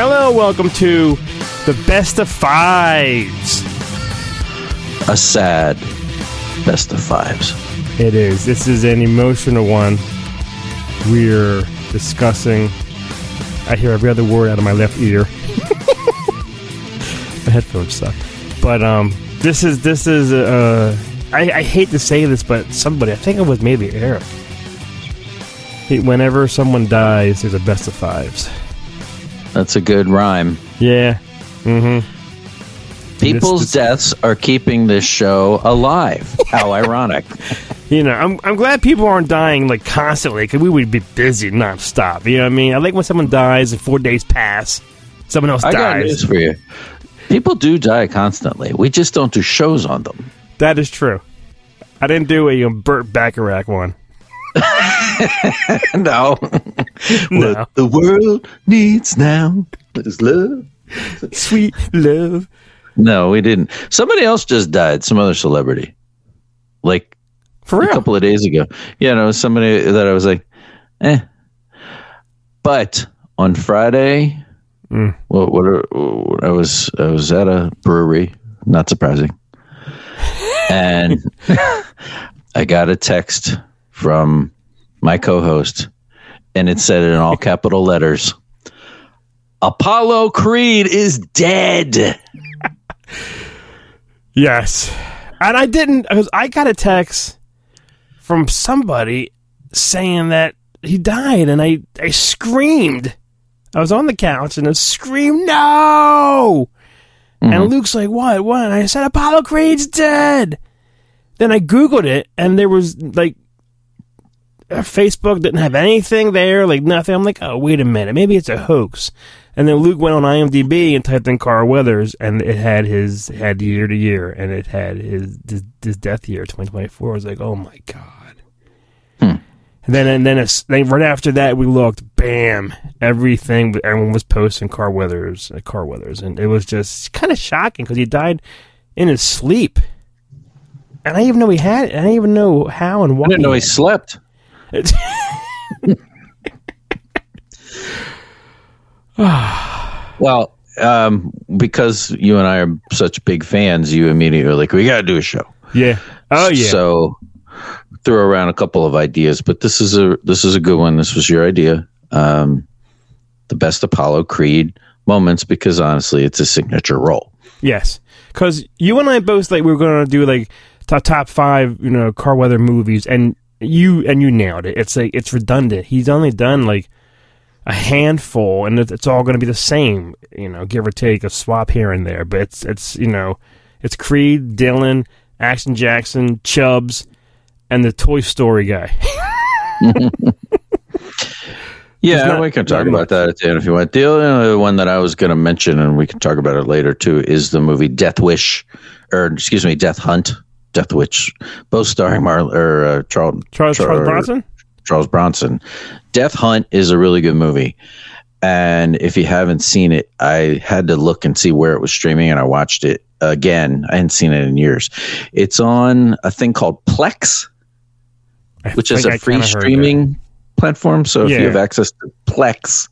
Hello, welcome to the Best of Fives. A sad Best of Fives. It is. This is an emotional one. We're discussing... I hear every other word out of my left ear. My headphones suck. But this is I hate to say this, but somebody, I think it was maybe Eric. Whenever someone dies, there's a best of fives. That's a good rhyme. Yeah. Mm-hmm. People's deaths are keeping this show alive. How ironic. You know, I'm glad people aren't dying, like, constantly, because we would be busy nonstop. You know what I mean? I like when someone dies and 4 days pass, someone else dies. I got news for you. People do die constantly. We just don't do shows on them. That is true. I didn't do a Burt Bacharach one. No. No. What the world needs now is love. Sweet love. No, we didn't. Somebody else just died, some other celebrity. Like, for real? A couple of days ago. Yeah, no, somebody that I was like, eh. But on Friday, I was at a brewery, not surprising. And I got a text from my co-host, and it said in all capital letters, Apollo Creed is dead. Yes. And I didn't, because I got a text from somebody saying that he died, and I screamed. I was on the couch and I screamed, no! Mm-hmm. And Luke's like, what? And I said, Apollo Creed's dead! Then I Googled it, and there was, like, Facebook didn't have anything there, like, nothing. I'm like, oh, wait a minute, maybe it's a hoax. And then Luke went on IMDb and typed in Carl Weathers, and it had his year to year, and it had his death year, 2024. I was like, oh my God. And then right after that, we looked, bam, everyone was posting Carl Weathers, and it was just kind of shocking because he died in his sleep. And I didn't even know he had it. I didn't even know how and why. I didn't know he slept. Well, because you and I are such big fans, you immediately were like, we got to do a show. Yeah. Oh, yeah. So throw around a couple of ideas, but this is a good one. This was your idea. The best Apollo Creed moments, because honestly, it's a signature role. Yes. Because you and I both, like, we were going to do, like, top five, you know, Carl Weathers movies, and you nailed it. It's like, it's redundant. He's only done, like, a handful, and it's all going to be the same, you know, give or take a swap here and there. But it's you know, it's Creed, Dylan, Action Jackson, Chubbs, and the Toy Story guy. Yeah, we can talk about that at the end if you want. The only one that I was going to mention, and we can talk about it later too, is the movie Death Hunt, Death Wish, both starring Charles Bronson. Charles Bronson. Death Hunt is a really good movie. And if you haven't seen it, I had to look and see where it was streaming, and I watched it again. I hadn't seen it in years. It's on a thing called Plex, which is a free streaming platform. So if you have access to Plex,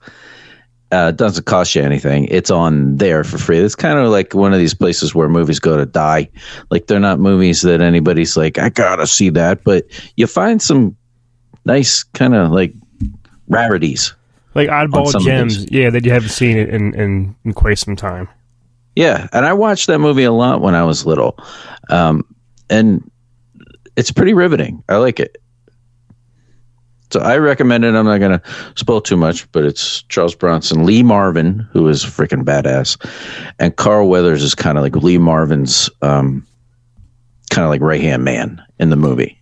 it doesn't cost you anything. It's on there for free. It's kind of like one of these places where movies go to die. Like, they're not movies that anybody's like, I gotta see that. But you find some nice kind of, like, rarities. Like oddball gems, yeah, that you haven't seen in quite some time. Yeah, and I watched that movie a lot when I was little. And it's pretty riveting. I like it. So I recommend it. I'm not going to spoil too much, but it's Charles Bronson, Lee Marvin, who is freaking badass, and Carl Weathers is kind of like Lee Marvin's kind of like right-hand man in the movie.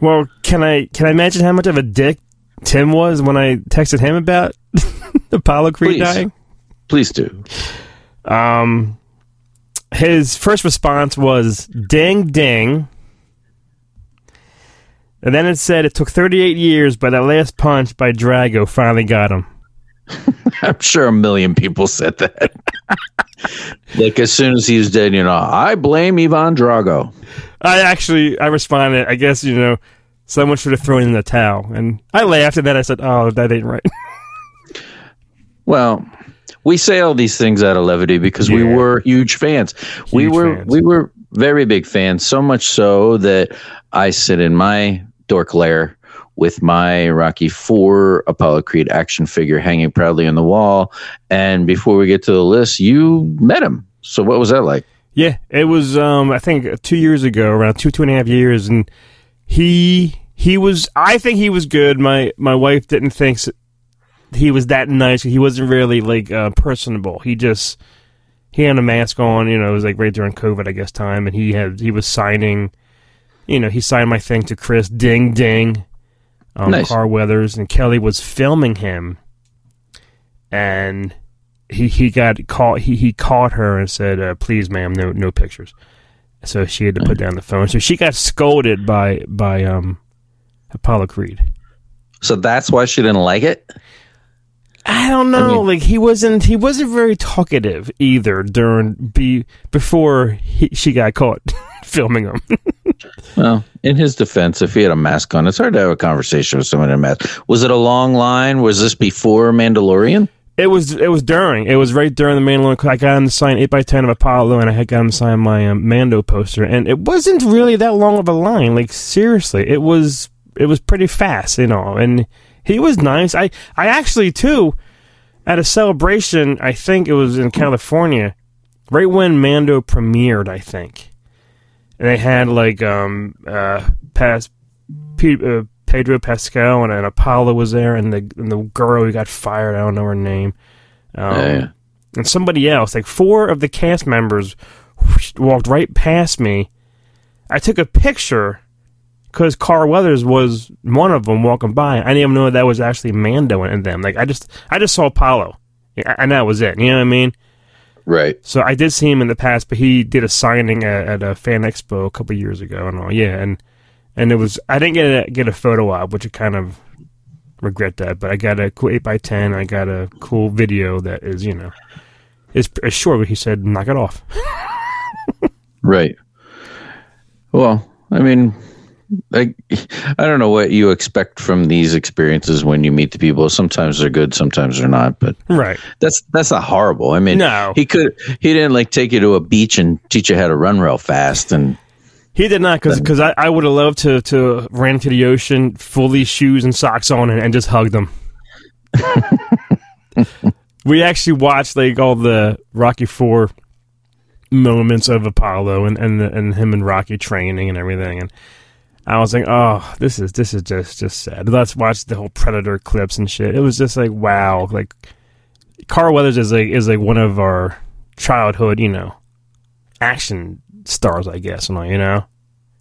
Well, can I imagine how much of a dick Tim was when I texted him about Apollo Creed dying? Please do. His first response was, ding, ding. And then it said it took 38 years, but that last punch by Drago finally got him. I'm sure a million people said that. Like, as soon as he was dead, you know, I blame Ivan Drago. I responded, I guess, you know, someone should have thrown in the towel. And I laughed, and then I said, oh, that ain't right. Well, we say all these things out of levity because we were huge fans. We were very big fans, so much so that I sit in my dork lair with my Rocky IV Apollo Creed action figure hanging proudly on the wall. And before we get to the list, you met him. So what was that like? Yeah, it was, I think 2 years ago, around two and a half years. And he was, I think he was good. My wife didn't think he was that nice. He wasn't really like personable. He had a mask on, you know, it was like right during COVID, I guess, time. And he was signing, you know, he signed my thing to Chris, ding, ding. Nice. Carl Weathers, and Kelly was filming him, and he got caught. He caught her and said, "Please, ma'am, no pictures." So she had to put down the phone. So she got scolded by Apollo Creed. So that's why she didn't like it? I don't know. I mean, like he wasn't very talkative either before she got caught filming him. Well, in his defense, if he had a mask on, it's hard to have a conversation with someone in a mask. Was it a long line? Was this before Mandalorian? It was right during the Mandalorian. I got him to sign 8x10 of Apollo, and I had got him to sign my Mando poster, and it wasn't really that long of a line. Like, seriously, it was pretty fast, you know, and he was nice. I actually, too, at a celebration, I think it was in California, right when Mando premiered, I think. And they had, like, Pedro Pascal, and Apollo was there, and the girl who got fired, I don't know her name. And somebody else. Like, four of the cast members walked right past me. I took a picture, because Carl Weathers was one of them walking by. I didn't even know that was actually Mando and them. Like, I just saw Apollo, and that was it. You know what I mean? Right. So I did see him in the past, but he did a signing at a fan expo a couple of years ago and all. Yeah, and it was, I didn't get a photo op, which I kind of regret that. But I got a cool 8x10. I got a cool video that is, you know, it's short, but he said, "Knock it off." Right. Well, I mean, I don't know what you expect from these experiences when you meet the people. Sometimes they're good, sometimes they're not. But right, that's not horrible. I mean, no. He didn't like take you to a beach and teach you how to run real fast, and he did not, because I would have loved to ran into the ocean, fully shoes and socks on, and just hug them. We actually watched like all the Rocky Four moments of Apollo and him and Rocky training and everything, and I was like, oh, this is just sad. Let's watch the whole Predator clips and shit. It was just like, wow, like Carl Weathers is like one of our childhood, you know, action stars, I guess, and all, you know.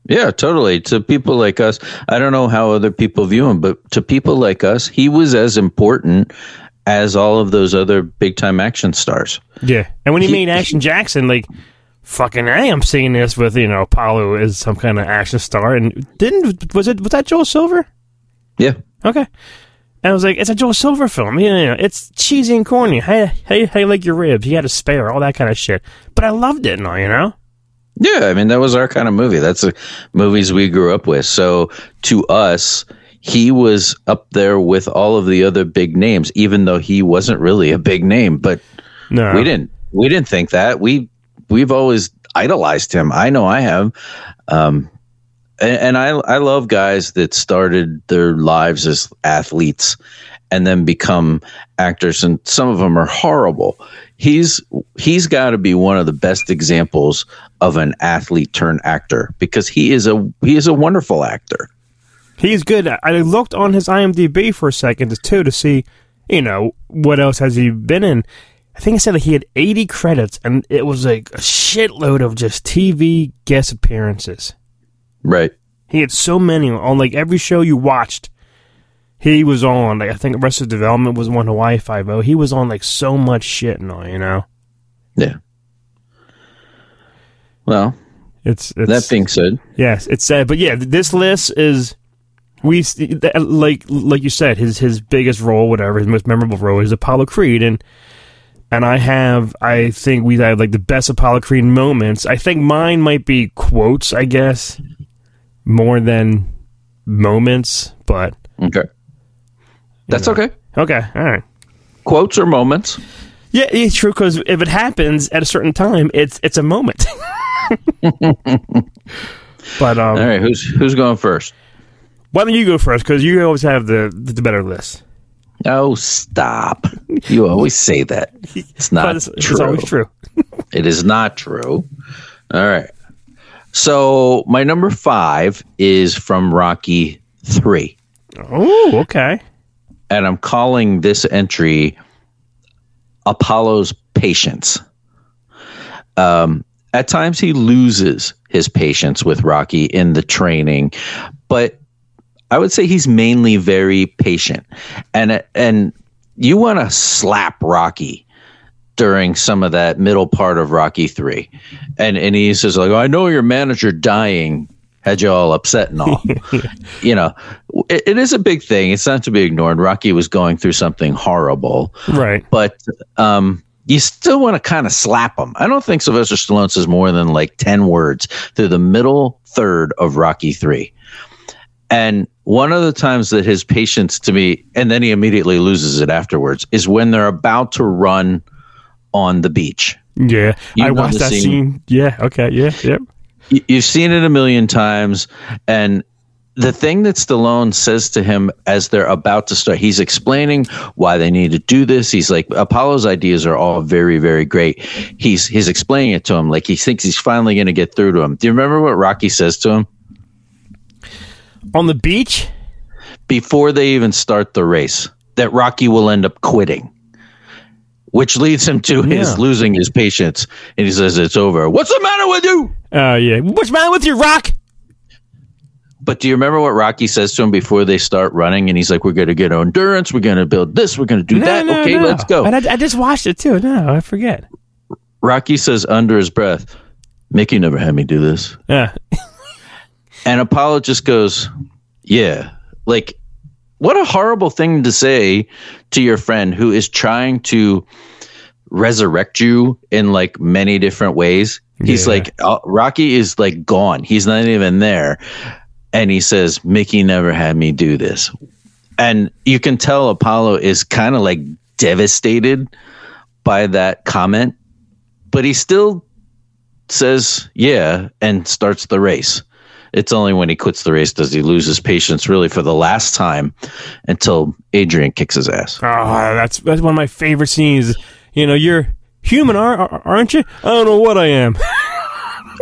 Yeah, totally. To people like us, I don't know how other people view him, but to people like us, he was as important as all of those other big time action stars. Yeah, and when he made Action Jackson, like, fucking I am seeing this with, you know, Apollo is some kind of action star, and was that Joel Silver? Yeah. Okay. And I was like, it's a Joel Silver film. You know, it's cheesy and corny. Hey, like your ribs. He had a spare, all that kind of shit. But I loved it and all, you know? Yeah, I mean, that was our kind of movie. That's the movies we grew up with. So to us, he was up there with all of the other big names, even though he wasn't really a big name. But no. We didn't think that. We've always idolized him. I know I have. And I love guys that started their lives as athletes and then become actors. And some of them are horrible. He's got to be one of the best examples of an athlete turned actor, because he is a wonderful actor. He's good. I looked on his IMDb for a second too, to see, you know, what else has he been in. I think I said that he had 80 credits, and it was like a shitload of just TV guest appearances. Right. He had so many on, like, every show you watched, he was on. Like, I think Arrested Development was one, Hawaii Five-0. He was on, like, so much shit and all, you know? Yeah. Well, it's that being said. Yes, it's sad. But, yeah, this list is, like you said, his biggest role, whatever, his most memorable role is Apollo Creed, and I think we have, like, the best Apollo Creed moments. I think mine might be quotes, I guess, more than moments, but... Okay. That's okay. Okay, all right. Quotes or moments? Yeah, it's true, because if it happens at a certain time, it's a moment. But all right, who's going first? Why don't you go first? Because you always have the better list. Oh, stop! You always say that. It's not true. It's always true. It is not true. All right. So my number 5 is from Rocky III. Oh, okay. And I'm calling this entry Apollo's patience. At times he loses his patience with Rocky in the training, but I would say he's mainly very patient. And you want to slap Rocky during some of that middle part of Rocky III. And he says, like, oh, I know your manager dying had you all upset and all. You know, it is a big thing. It's not to be ignored. Rocky was going through something horrible. Right. But you still want to kind of slap him. I don't think Sylvester Stallone says more than like 10 words through the middle third of Rocky III. And one of the times that his patience to me, and then he immediately loses it afterwards, is when they're about to run on the beach. Yeah. I watched that scene. Yeah. Okay. Yeah. Yep. You've seen it a million times. And the thing that Stallone says to him as they're about to start, he's explaining why they need to do this. He's like, Apollo's ideas are all very, very great. He's explaining it to him. Like he thinks he's finally going to get through to him. Do you remember what Rocky says to him? On the beach? Before they even start the race, that Rocky will end up quitting, which leads him to his losing his patience. And he says, it's over. What's the matter with you? Yeah. What's the matter with you, Rock? But do you remember what Rocky says to him before they start running? And he's like, we're going to get endurance. We're going to build this. We're going to do that. No, okay, let's go. And I just watched it too. No, I forget. Rocky says under his breath, Mickey never had me do this. Yeah. And Apollo just goes, yeah, like what a horrible thing to say to your friend who is trying to resurrect you in like many different ways. He's like, Rocky is like gone. He's not even there. And he says, Mickey never had me do this. And you can tell Apollo is kind of like devastated by that comment, but he still says, yeah, and starts the race. It's only when he quits the race does he lose his patience really for the last time until Adrian kicks his ass. Oh, that's one of my favorite scenes. You know, you're human, aren't you? I don't know what I am.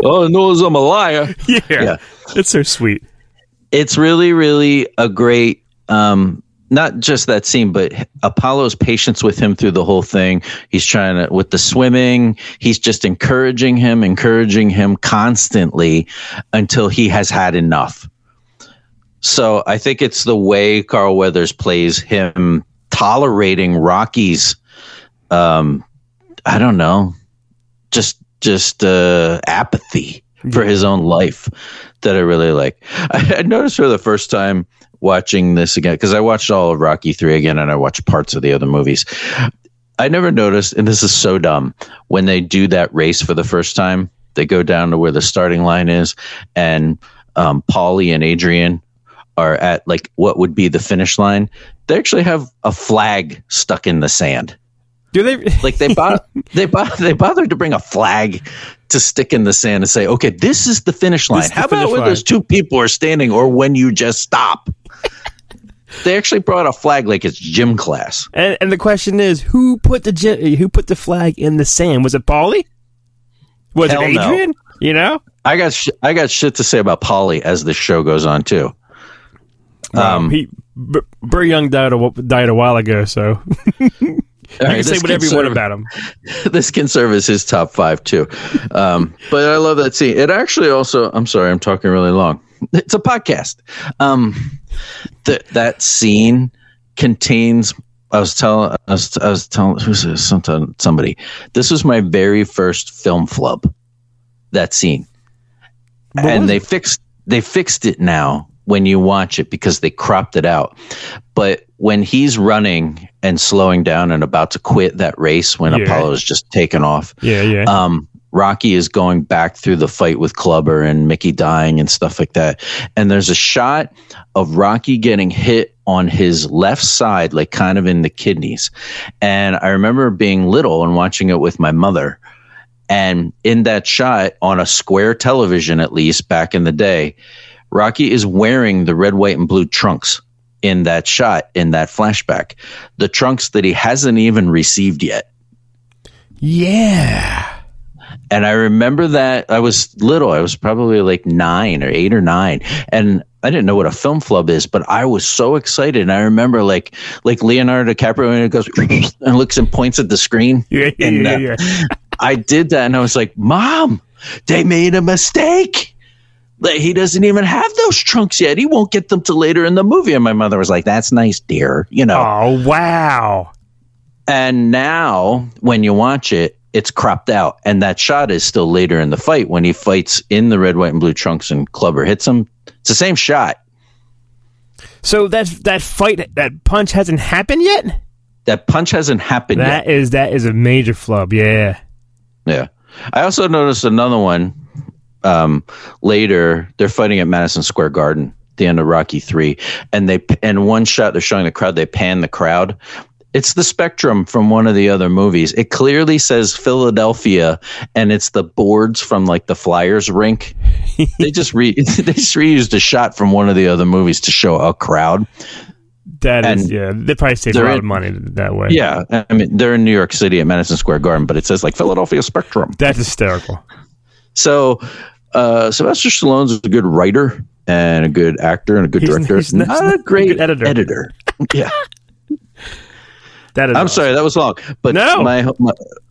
All I know is I'm a liar. Yeah. It's so sweet. It's really, really a great, not just that scene, but Apollo's patience with him through the whole thing. He's trying to, with the swimming, he's just encouraging him constantly until he has had enough. So I think it's the way Carl Weathers plays him tolerating Rocky's, I don't know, just apathy for his own life that I really like. I noticed for the first time watching this again, because I watched all of Rocky III again and I watched parts of the other movies. I never noticed, and this is so dumb, when they do that race for the first time, they go down to where the starting line is, and Paulie and Adrian are at like what would be the finish line. They actually have a flag stuck in the sand. Do they? Like they bothered to bring a flag to stick in the sand and say, okay, this is the finish line. How about when those two people are standing or when you just stop? They actually brought a flag like it's gym class. And the question is, who put the flag in the sand? Was it Paulie? Was it Adrian? No. You know? I got shit to say about Paulie as the show goes on too. Burr Young died a while ago, so... All right, say whatever you want about him. This can serve as his top 5 too. But I love that scene. It actually also, I'm sorry, I'm talking really long. It's a podcast. That scene contains. I was telling who's this? Somebody. This was my very first film flub. That scene, and they fixed it now when you watch it because they cropped it out, but. When he's running and slowing down and about to quit that race when Apollo's just taken off, Rocky is going back through the fight with Clubber and Mickey dying and stuff like that. And there's a shot of Rocky getting hit on his left side, like kind of in the kidneys. And I remember being little and watching it with my mother. And in that shot on a square television, at least back in the day, Rocky is wearing the red, white, and blue trunks in that shot, in that flashback. The trunks that he hasn't even received yet. Yeah. And I remember that I was little. I was probably like 9 or 8 or 9. And I didn't know what a film flub is, but I was so excited. And I remember like Leonardo DiCaprio, and it goes and looks and points at the screen. Yeah. I did that. And I was like, Mom, they made a mistake. Like, he doesn't even have those trunks yet. He won't get them till later in the movie. And my mother was like, that's nice, dear. You know? Oh, wow. And now when you watch it, it's cropped out, and that shot is still later in the fight when he fights in the red, white, and blue trunks, and Clubber hits him. It's the same shot. So that fight, that punch hasn't happened yet? That punch hasn't happened yet. That is a major flub, yeah. Yeah. I also noticed another one later. They're fighting at Madison Square Garden, the end of Rocky III, and one shot they're showing the crowd, they pan the crowd. It's the Spectrum from one of the other movies. It clearly says Philadelphia, and it's the boards from like the Flyers rink. They just reused a shot from one of the other movies to show a crowd. They probably saved a lot of money that way. Yeah, I mean, they're in New York City at Madison Square Garden, but it says like Philadelphia Spectrum. That's hysterical. So, Sylvester Stallone's a good writer and a good actor and a good director. He's not a great editor. Yeah. I'm sorry, that was long. But no. my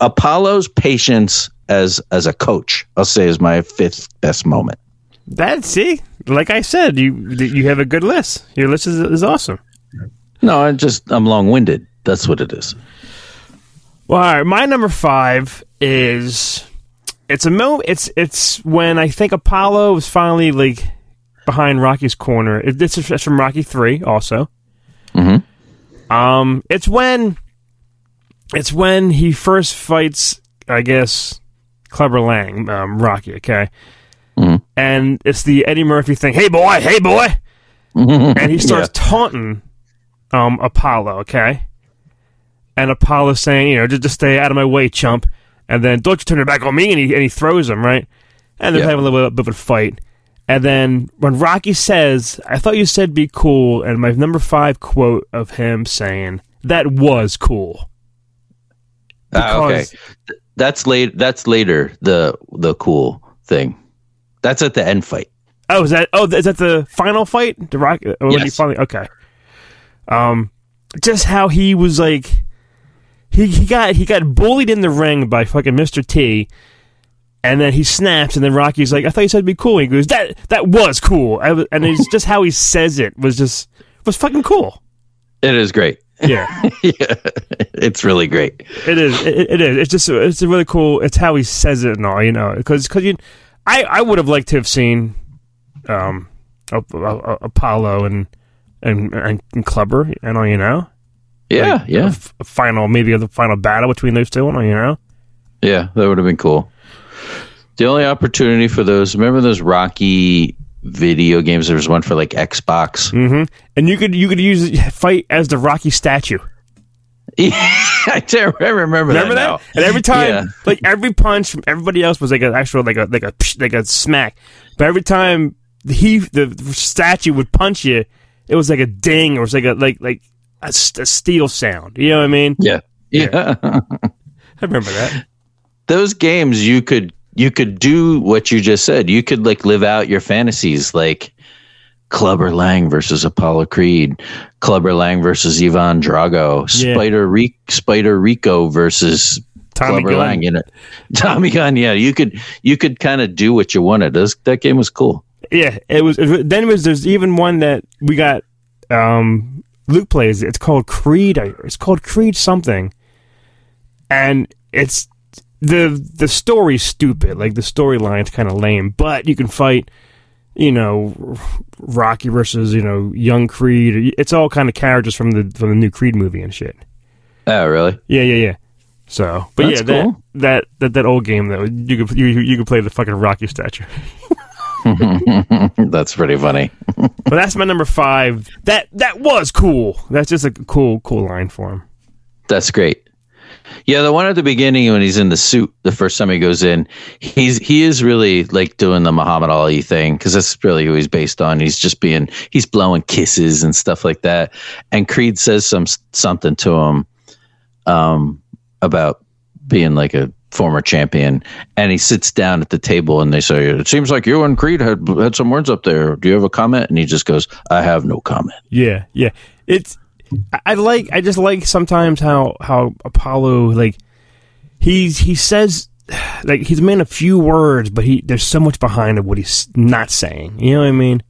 Apollo's patience as a coach, I'll say, is my fifth best moment. Like I said, you have a good list. Your list is awesome. No, I'm long-winded. That's what it is. Well, all right, my number 5 is it's when I think Apollo was finally like behind Rocky's corner. This is from Rocky 3 also. Mm-hmm. It's when he first fights, I guess, Clubber Lang, Rocky, okay? Mm-hmm. And it's the Eddie Murphy thing, hey boy! Mm-hmm. And he starts taunting Apollo, okay? And Apollo's saying, just stay out of my way, chump. And then, don't you turn your back on me, and he throws him, right? And they're having a little bit of a fight. And then when Rocky says, I thought you said be cool, and my number 5 quote of him saying, that was cool. Okay. That's later, the cool thing. That's at the end fight. Oh, is that the final fight? The Rocky? Yes. Okay. Just how he was like, he got bullied in the ring by fucking Mr. T, and then he snaps, and then Rocky's like, I thought you said it'd be cool. And he goes, that was cool. And it's just how he says it was fucking cool. It is great. Yeah. It's really great. It is. It's really cool. It's how he says it and all, you know. Because I would have liked to have seen Apollo and Clubber and all, you know. Yeah, like, yeah. The final battle between those two and all, you know. Yeah, that would have been cool. The only opportunity for those, remember those Rocky video games? There was one for like Xbox. Mm-hmm. And you could use fight as the Rocky statue. Yeah, I remember that now. And every time, like every punch from everybody else was like an actual like a smack. But every time the statue would punch you, it was like a ding, or it was like a steel sound. You know what I mean? Yeah. I remember that. Those games, you could do what you just said. You could like live out your fantasies, like Clubber Lang versus Apollo Creed, Clubber Lang versus Ivan Drago, Spider Rico versus Tommy Clubber Gunn. Lang. You know, Tommy Gunn. Yeah, you could kind of do what you wanted. That game was cool. Yeah, it was. There's even one that we got. Luke plays. It's called Creed. It's called Creed something, and it's. The story's stupid, like the storyline's kind of lame, but you can fight, Rocky versus young Creed. It's all kind of characters from the new Creed movie and shit. Oh, really? Yeah. So, but that's cool. that old game though, you could play the fucking Rocky statue. That's pretty funny. But that's my number 5. That was cool. That's just a cool line for him. That's great. Yeah, the one at the beginning when he's in the suit, the first time he goes in, he is really like doing the Muhammad Ali thing, because that's really who he's based on. He's blowing kisses and stuff like that. And Creed says something to him about being like a former champion. And he sits down at the table and they say, "It seems like you and Creed had some words up there. Do you have a comment?" And he just goes, "I have no comment." Yeah, yeah. I just like sometimes how Apollo, like, he says like he's made a few words, but there's so much behind of what he's not saying. You know what I mean?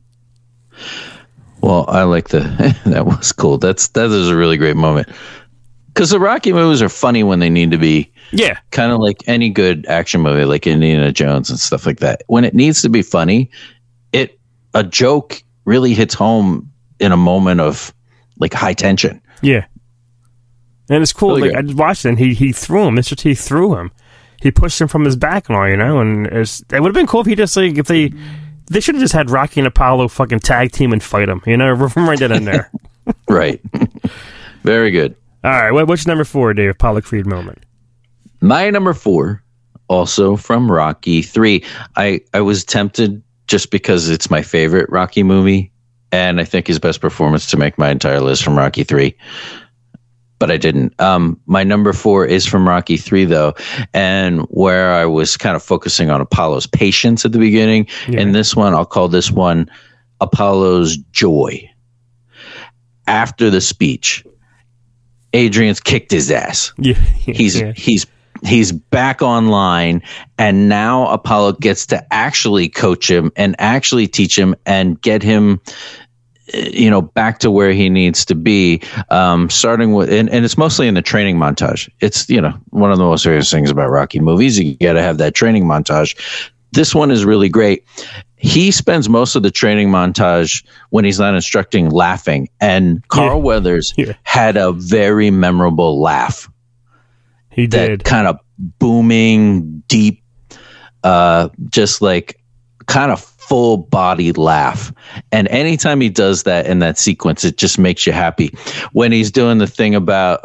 Well, I like that was cool. That is a really great moment, because the Rocky movies are funny when they need to be. Yeah, kind of like any good action movie, like Indiana Jones and stuff like that. When it needs to be funny, a joke really hits home in a moment of, like, high tension. Yeah. And it's cool. Really, like, I just watched it, and he threw him. Mr. T threw him. He pushed him from his back and all, you know? And it would have been cool if he just, like, if they should have just had Rocky and Apollo fucking tag team and fight him, you know? Right then and there. Right. Very good. All right. What's number 4, Dave? Apollo Creed moment. My number 4, also from Rocky 3. I was tempted just because it's my favorite Rocky movie, and I think his best performance, to make my entire list from Rocky 3. But I didn't. My number 4 is from Rocky 3, though, and where I was kind of focusing on Apollo's patience at the beginning. Yeah. And this one, I'll call this one Apollo's joy. After the speech, Adrian's kicked his ass. Yeah. He's back online, and now Apollo gets to actually coach him and actually teach him and get him, you know, back to where he needs to be. Starting with, and it's mostly in the training montage. It's, you know, one of the most serious things about Rocky movies. You got to have that training montage. This one is really great. He spends most of the training montage, when he's not instructing, laughing. And Carl Weathers had a very memorable laugh. He did. That kind of booming, deep, just like kind of full body laugh. And anytime he does that in that sequence, it just makes you happy. When he's doing the thing about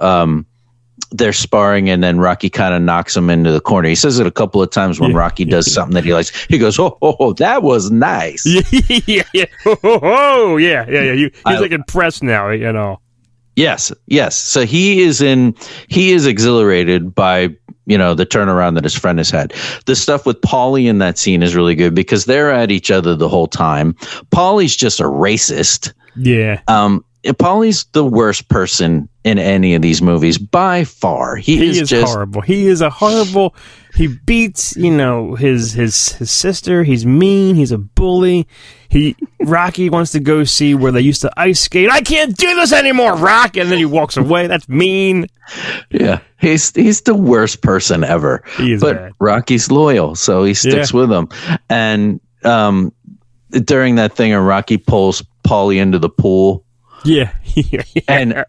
they're sparring, and then Rocky kind of knocks him into the corner. He says it a couple of times when Rocky does something that he likes. He goes, oh, that was nice. Yeah. Oh, yeah. He's like impressed now, you know. Yes. So he is exhilarated by, you know, the turnaround that his friend has had. The stuff with Paulie in that scene is really good, because they're at each other the whole time. Paulie's just a racist. Yeah. Paulie's the worst person in any of these movies by far. He is just horrible. He is a horrible. He beats, you know, his sister. He's mean. He's a bully. Rocky wants to go see where they used to ice skate. "I can't do this anymore, Rock!" And then he walks away. That's mean. Yeah, he's the worst person ever. He is, but bad. Rocky's loyal, so he sticks with him. And during that thing, Rocky pulls Paulie into the pool. Yeah. And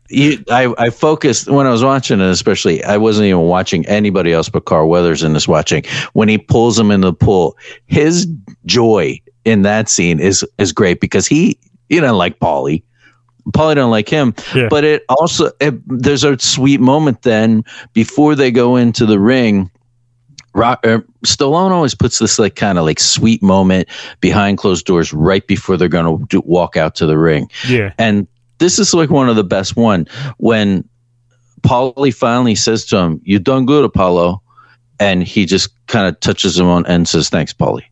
I focused, when I was watching it especially, I wasn't even watching anybody else but Carl Weathers in this watching. When he pulls him in the pool, his joy in that scene is great, because he didn't like Paulie. Paulie don't like him. Yeah. But it also, there's a sweet moment then before they go into the ring. Stallone always puts this like kind of like sweet moment behind closed doors right before they're going to walk out to the ring. Yeah. And this is like one of the best one, when Paulie finally says to him, "You done good, Apollo," and he just kind of touches him on and says, "Thanks, Paulie."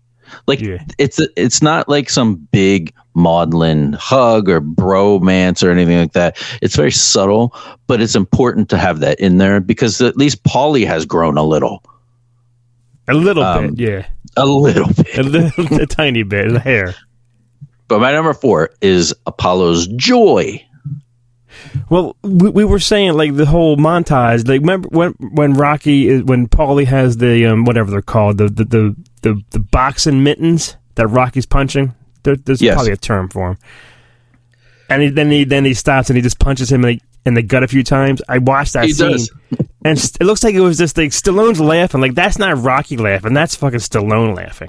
Like it's not like some big maudlin hug or bromance or anything like that. It's very subtle, but it's important to have that in there, because at least Paulie has grown a little. A little bit, yeah. A little bit. A tiny bit, a hair. But my number 4 is Apollo's joy. Well, we were saying, like, the whole montage. Like, remember when Paulie has the whatever they're called, the boxing mittens that Rocky's punching. There's probably a term for them. And then he stops and he just punches him in the gut a few times. I watched that scene. And it looks like it was just like Stallone's laughing. Like, that's not Rocky laughing. That's fucking Stallone laughing.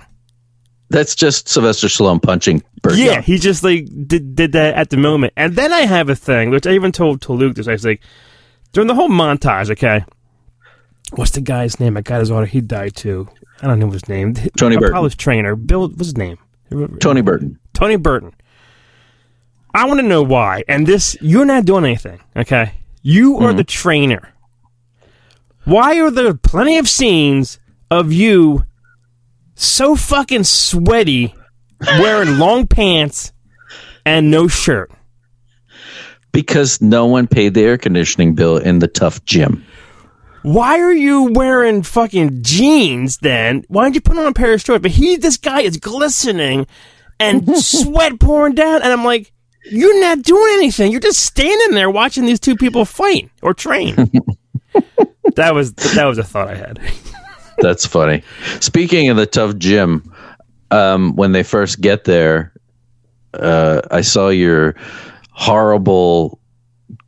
That's just Sylvester Stallone punching Bird. Yeah, he just like did that at the moment. And then I have a thing, which I even told to Luke this. I was like, during the whole montage, okay, what's the guy's name? I got his order. He died too. I don't know his name. Tony Burton. Apollo's trainer. Bill, what's his name? Tony Burton. Tony Burton. I want to know why. And this, you're not doing anything, okay? You are the trainer. Why are there plenty of scenes of you so fucking sweaty, wearing long pants and no shirt? Because no one paid the air conditioning bill in the tough gym. Why are you wearing fucking jeans then? Why don't you put on a pair of shorts? But this guy is glistening and sweat pouring down. And I'm like, you're not doing anything. You're just standing there watching these two people fight or train. That was a thought I had. That's funny. Speaking of the tough gym, when they first get there, I saw your horrible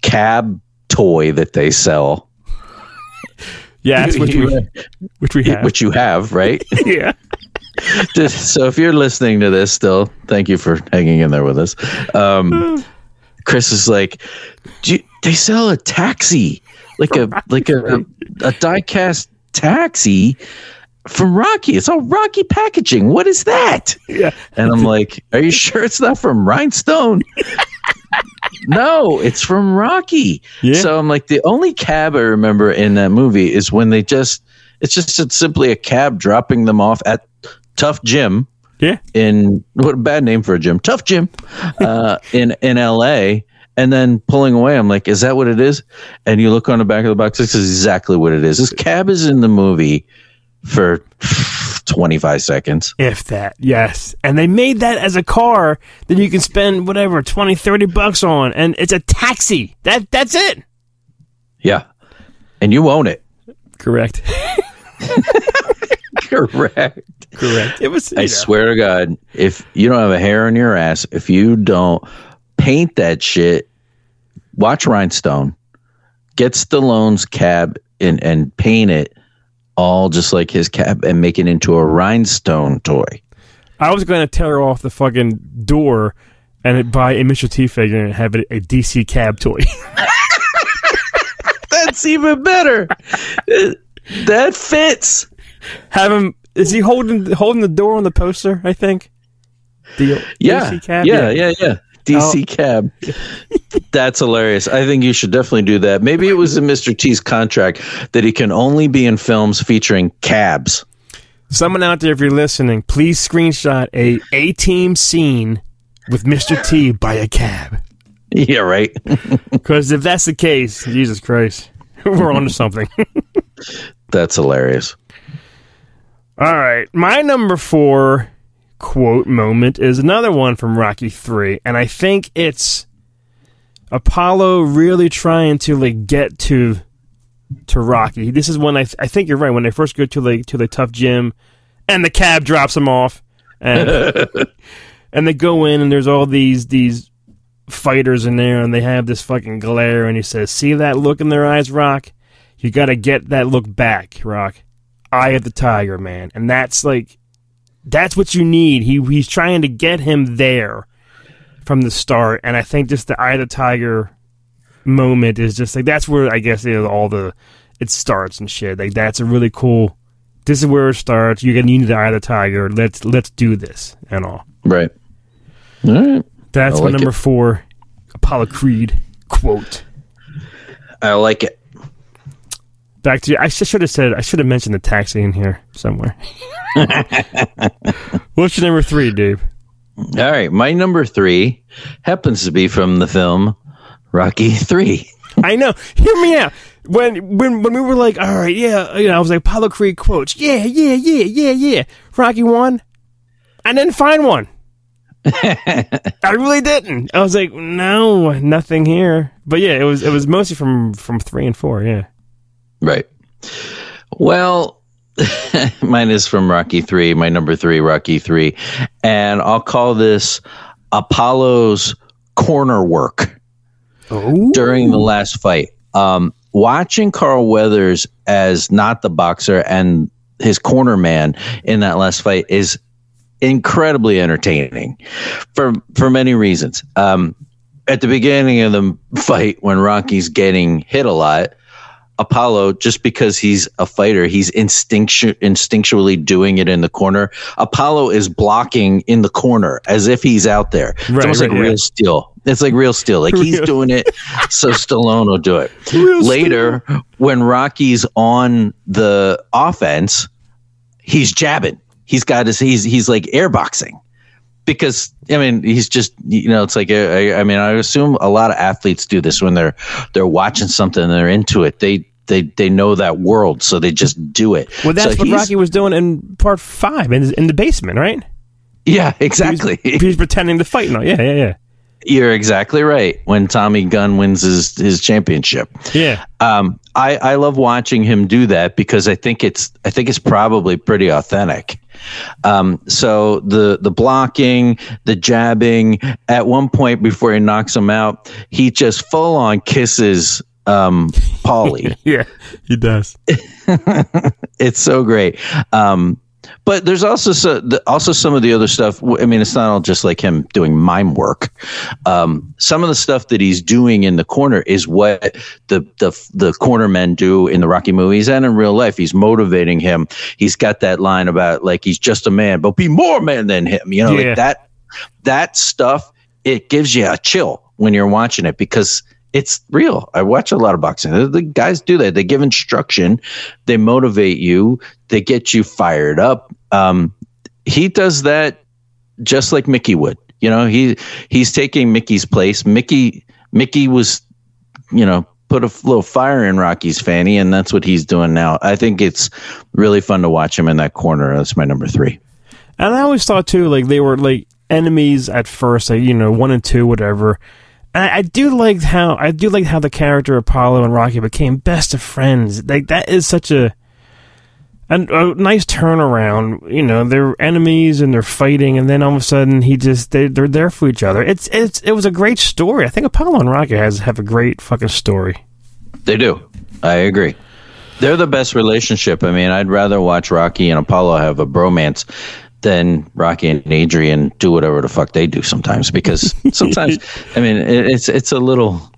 cab toy that they sell. Yeah, which you have, right? Yeah. So if you're listening to this still, thank you for hanging in there with us. Chris is like, they sell a taxi, like a die-cast taxi from Rocky. It's all Rocky packaging. What is that? Yeah. And I'm like, are you sure it's not from Rhinestone? No, it's from Rocky. Yeah. So I'm like, the only cab I remember in that movie is when they it's simply a cab dropping them off at Tough Gym. Yeah. In what a bad name for a gym. Tough Gym in LA. And then pulling away, I'm like, is that what it is? And you look on the back of the box, this is exactly what it is. This cab is in the movie for 25 seconds. If that, yes. And they made that as a car that you can spend, whatever, $20-$30 on. And it's a taxi. That's it. Yeah. And you own it. Correct. Correct. It was. I swear to God, if you don't have a hair on your ass, if you don't paint that shit, watch Rhinestone, get Stallone's cab and paint it all just like his cab and make it into a Rhinestone toy. I was going to tear off the fucking door and buy a Mr. T figure and have it a DC cab toy. That's even better. That fits. Have him. Is he holding the door on the poster? I think. DC cab. Yeah. DC cab. That's hilarious. I think you should definitely do that. Maybe it was in Mr. T's contract that he can only be in films featuring cabs. Someone out there, if you're listening, please screenshot a A-Team scene with Mr. T by a cab. Yeah, right. Because if that's the case, Jesus Christ, we're onto something. That's hilarious. All right. My number 4... quote moment is another one from Rocky III, and I think it's Apollo really trying to like get to Rocky. This is when I think you're right, when they first go to the tough gym and the cab drops them off and and they go in and there's all these fighters in there and they have this fucking glare and he says, "See that look in their eyes, Rock? You gotta get that look back, Rock. Eye of the tiger, man." And that's like, that's what you need. He's trying to get him there from the start, and I think just the Eye of the Tiger moment is just like, that's where I guess it starts and shit. Like, that's a really cool, this is where it starts. You're gonna need the Eye of the Tiger. Let's do this and all. Right. All right. That's my number 4 Apollo Creed quote. I like it. Back to you. I should have mentioned the taxi in here somewhere. What's your number 3, Dave? All right. My number 3 happens to be from the film Rocky III. I know. Hear me out. When we were like, all right, yeah, I was like, Apollo Creed quotes. Yeah. Rocky 1. I didn't find one. I really didn't. I was like, no, nothing here. But yeah, it was mostly from 3 and 4, yeah. Right. Well, mine is from Rocky III, my number 3, Rocky III. And I'll call this Apollo's corner work. Ooh. During the last fight. Watching Carl Weathers as not the boxer and his corner man in that last fight is incredibly entertaining for many reasons. At the beginning of the fight, when Rocky's getting hit a lot, Apollo, just because he's a fighter, he's instinctually doing it in the corner. Apollo is blocking in the corner as if he's out there. It's real steel. It's like real steel. Like he's doing it so Stallone will do it. Later, when Rocky's on the offense, he's jabbing. He's got his he's like airboxing. Because, I mean, he's just, you know, it's like, I mean, I assume a lot of athletes do this when they're watching something and they're into it. They know that world, so they just do it. Well, that's what Rocky was doing in part 5 in the basement, right? Yeah, exactly. He was pretending to fight. No, yeah. You're exactly right. When Tommy Gunn wins his championship. Yeah. I love watching him do that because I think it's probably pretty authentic. So the blocking, the jabbing, at one point before he knocks him out, he just full on kisses Paulie. Yeah, he does. It's so great. But there's also some of the other stuff. I mean, it's not all just like him doing mime work. Some of the stuff that he's doing in the corner is what the corner men do in the Rocky movies and in real life. He's motivating him. He's got that line about like he's just a man, but be more man than him. You know, like that stuff. It gives you a chill when you're watching it because it's real. I watch a lot of boxing. The guys do that. They give instruction. They motivate you. They get you fired up. He does that just like Mickey would. You know, he's taking Mickey's place. Mickey was, you know, put a little fire in Rocky's fanny, and that's what he's doing now. I think it's really fun to watch him in that corner. That's my number 3. And I always thought, too, like they were like enemies at first, like, you know, 1 and 2, whatever. I do like how the character Apollo and Rocky became best of friends. Like that is such a nice turnaround. You know, they're enemies and they're fighting, and then all of a sudden they're there for each other. It was a great story. I think Apollo and Rocky have a great fucking story. They do. I agree. They're the best relationship. I mean, I'd rather watch Rocky and Apollo have a bromance then Rocky and Adrian do whatever the fuck they do sometimes, because sometimes, I mean, it's a little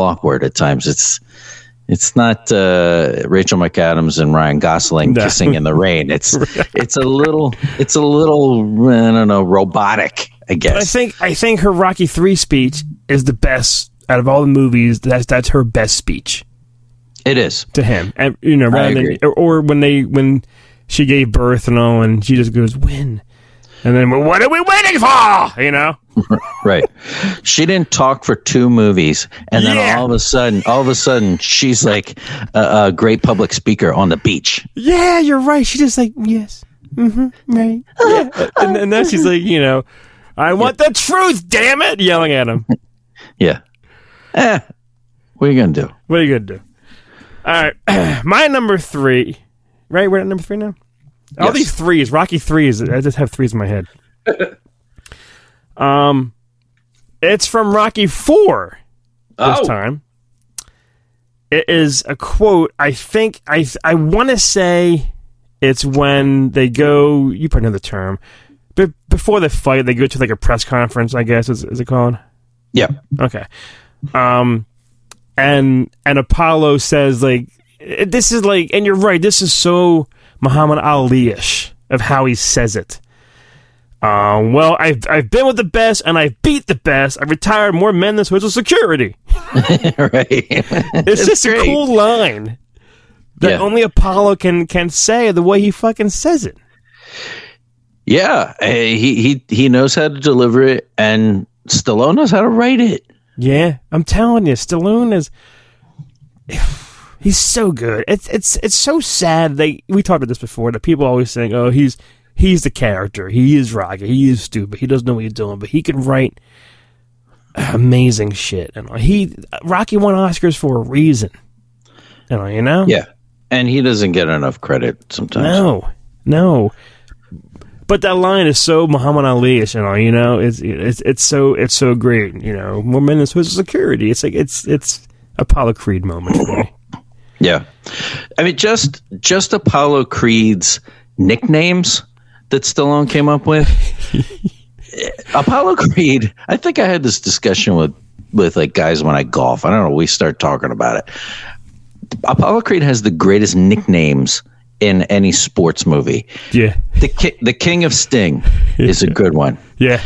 awkward at times. It's not Rachel McAdams and Ryan Gosling kissing in the rain. It's a little I don't know, robotic, I guess. But I think her Rocky III speech is the best out of all the movies. That's her best speech. It is to him, and you know, rather than, or when she gave birth and all, and she just goes, win. And then, well, what are we waiting for? You know? Right. She didn't talk for 2 movies. And then all of a sudden, she's like a great public speaker on the beach. Yeah, you're right. She just like, yes. Mm-hmm. Right. Yeah. And then she's like, you know, I want the truth, damn it. Yelling at him. Yeah. What are you going to do? All right. My number 3... Right, we're at number 3 now? Yes. All these 3s, Rocky 3s. I just have 3s in my head. It's from Rocky 4 this time. It is a quote. I think, I want to say it's when they go, you probably know the term, but before the fight, they go to like a press conference, I guess, is it called? Yeah. Okay. And Apollo says like, this is like, and you're right, this is so Muhammad Ali-ish of how he says it. Well, I've been with the best, and I beat the best. I retired more men than Social Security. Right. It's just great. A cool line that only Apollo can say the way he fucking says it. Yeah, he knows how to deliver it, and Stallone knows how to write it. Yeah, I'm telling you, Stallone is... He's so good. It's so sad. We talked about this before. That people always saying, "Oh, he's the character. He is Rocky. He is stupid. He doesn't know what he's doing." But he can write amazing shit. And Rocky won Oscars for a reason. You know. Yeah, and he doesn't get enough credit sometimes. No. But that line is so Muhammad Ali-ish. You know, it's so great. You know, more men than Social Security. It's like it's Apollo Creed moment for me. Yeah. I mean, just Apollo Creed's nicknames that Stallone came up with? Apollo Creed. I think I had this discussion with like guys when I golf. I don't know. We start talking about it. Apollo Creed has the greatest nicknames in any sports movie. Yeah. The King of Sting is a good one. Yeah.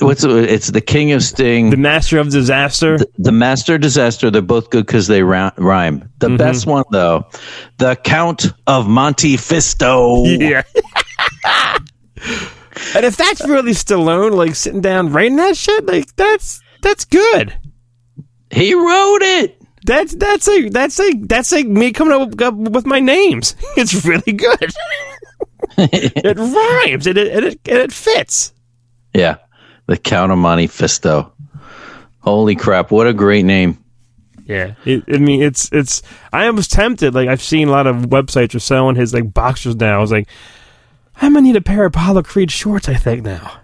It's the King of Sting. The Master of Disaster. The Master of Disaster. They're both good because they rhyme. The best one, though, the Count of Monte Fisto. Yeah. And if that's really Stallone, like sitting down writing that shit, like that's good. He wrote it. That's like me coming up with my names. It's really good. It rhymes and it fits. Yeah. The Count of Monte Fisto. Holy crap! What a great name. Yeah, I mean, it's. I was tempted. Like I've seen a lot of websites are selling his like boxers now. I was like, I'm gonna need a pair of Apollo Creed shorts. I think now.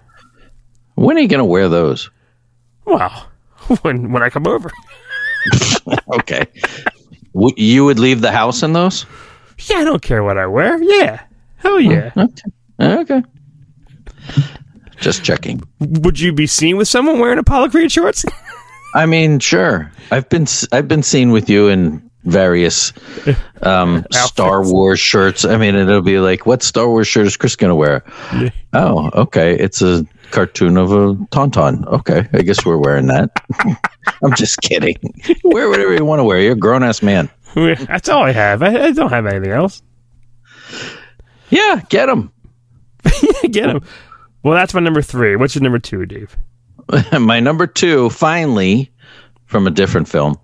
When are you gonna wear those? Well, when I come over. Okay. You would leave the house in those? Yeah, I don't care what I wear. Yeah, hell yeah. Okay. Just checking. Would you be seen with someone wearing Apollo Creed shorts? I mean, sure. I've been seen with you in various Star Wars shirts. I mean, it'll be like, what Star Wars shirt is Chris going to wear? Yeah. Oh, okay. It's a cartoon of a tauntaun. Okay. I guess we're wearing that. I'm just kidding. Wear whatever you want to wear. You're a grown-ass man. That's all I have. I don't have anything else. Yeah, get him. Get him. Well, that's my number 3. What's your number 2, Dave? My number 2, finally, from a different film.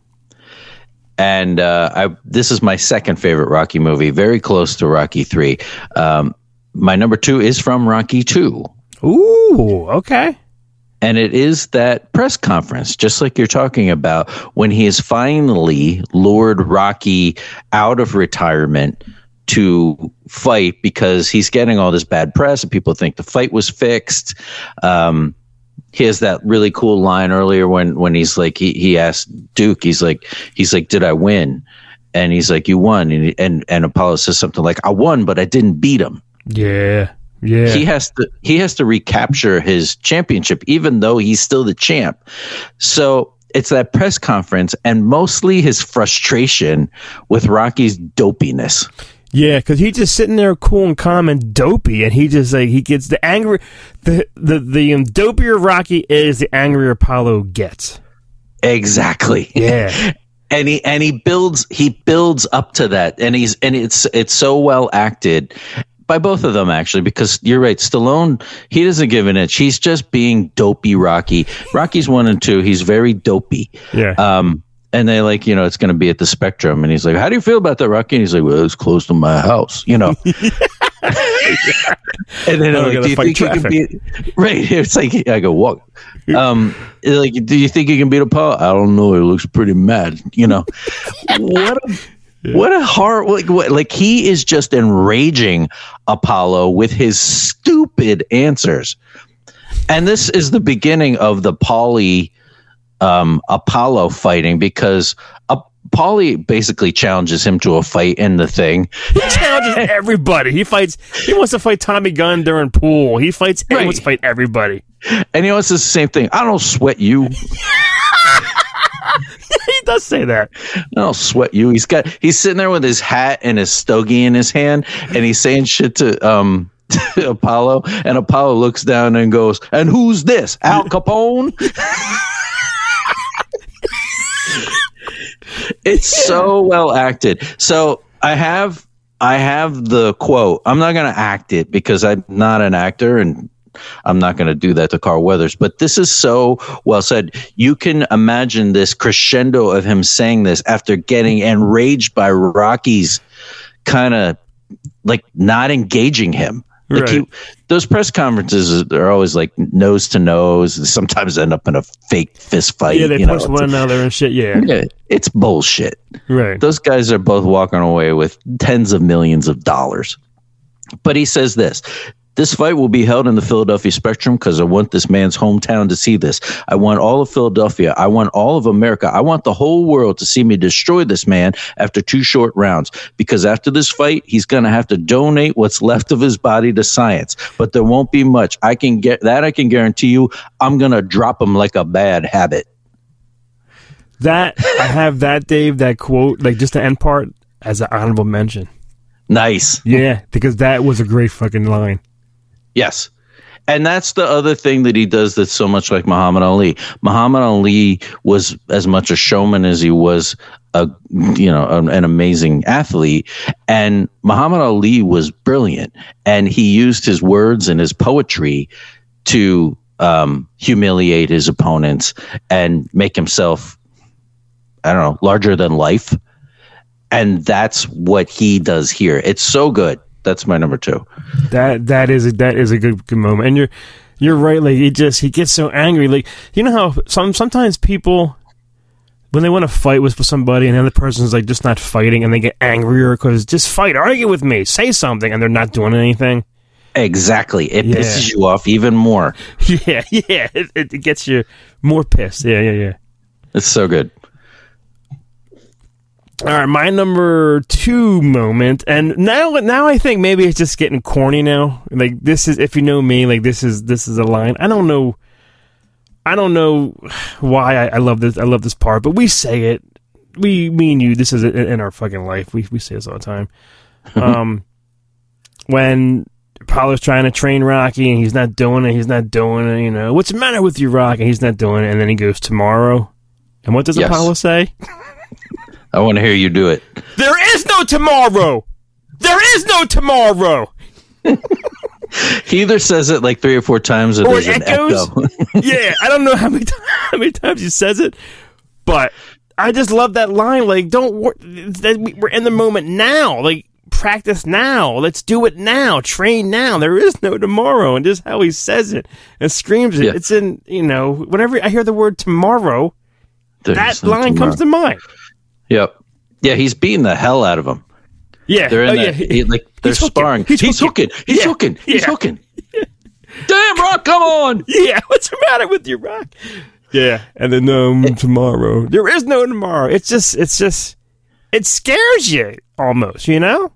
And this is my second favorite Rocky movie, very close to Rocky III. My number 2 is from Rocky II. Ooh, okay. And it is that press conference, just like you're talking about, when he has finally lured Rocky out of retirement to fight, because he's getting all this bad press and people think the fight was fixed. He has that really cool line earlier when he's like, he asked Duke, he's like, did I win? And he's like, you won. And Apollo says something like, I won, but I didn't beat him. Yeah. Yeah. He has to recapture his championship, even though he's still the champ. So it's that press conference and mostly his frustration with Rocky's dopiness. Yeah, because he's just sitting there cool and calm and dopey, and he just like he gets the angry, the dopier Rocky is, the angrier Apollo gets. Exactly. Yeah, and he builds up to that, and it's so well acted by both of them actually, because you're right, Stallone, he doesn't give an inch. He's just being dopey Rocky. Rocky's 1 and 2. He's very dopey. Yeah. And they like, it's going to be at the Spectrum. And he's like, how do you feel about that, Rocky? And he's like, well, it's close to my house, And then I'm like, do you think you can beat? Right. It's like, I go, walk. Like, do you think you can beat Apollo? I don't know. It looks pretty mad. What a heart. Like he is just enraging Apollo with his stupid answers. And this is the beginning of the Paulie Apollo fighting, because Paulie basically challenges him to a fight in the thing. He challenges everybody. He wants to fight Tommy Gunn during pool. He fights right. He wants to fight everybody. And he always says the same thing. I don't sweat you. He does say that. I'll sweat you. He's sitting there with his hat and his stogie in his hand, and he's saying shit to Apollo, and Apollo looks down and goes, and who's this? Al Capone? It's so well acted. So I have the quote. I'm not going to act it because I'm not an actor and I'm not going to do that to Carl Weathers. But this is so well said. You can imagine this crescendo of him saying this after getting enraged by Rocky's kind of like not engaging him. Like right. Those press conferences are always like nose to nose, and sometimes end up in a fake fist fight. Yeah, they punch one another and shit. Yeah, it's bullshit. Right. Those guys are both walking away with tens of millions of dollars. But he says this: This fight will be held in the Philadelphia Spectrum because I want this man's hometown to see this. I want all of Philadelphia. I want all of America. I want the whole world to see me destroy this man after two short rounds, because after this fight, he's going to have to donate what's left of his body to science, but there won't be much. I can get that. I can guarantee you I'm going to drop him like a bad habit. That, I have that, Dave, that quote, like just the end part as an honorable mention. Nice. Yeah, because that was a great fucking line. Yes. And that's the other thing that he does that's so much like Muhammad Ali. Muhammad Ali was as much a showman as he was an amazing athlete. And Muhammad Ali was brilliant. And he used his words and his poetry to humiliate his opponents and make himself, I don't know, larger than life. And that's what he does here. It's so good. That's my number two. That is a good moment. And you're right. Like he gets so angry. Like, you know how sometimes people, when they want to fight with somebody and the other person's like just not fighting, and they get angrier because just fight, argue with me, say something, and they're not doing anything. Exactly. It pisses you off even more. Yeah. It gets you more pissed. Yeah. It's so good. All right, my number two moment, and now I think maybe it's just getting corny now. Like this is, if you know me, like this is a line. I don't know why I love this. I love this part, but we say it. Me and you. This is in our fucking life. We say this all the time. When Apollo's trying to train Rocky and he's not doing it. You know, what's the matter with you, Rocky? He's not doing it, and then he goes tomorrow. And what does Apollo say? I want to hear you do it. There is no tomorrow. There is no tomorrow. He either says it like three or four times, or it echoes. An echo. Yeah, I don't know how many times he says it, but I just love that line. Like, we're in the moment now. Like, practice now. Let's do it now. Train now. There is no tomorrow, and just how he says it and screams it. Yeah. It's in, whenever I hear the word tomorrow, that line comes to mind. Yep. Yeah, he's beating the hell out of him. Yeah. They're in they're sparring. He's hooking. Yeah. Damn, Rock, come on. Yeah, what's the matter with you, Rock? Yeah. And then tomorrow. There is no tomorrow. It's just it scares you almost, you know?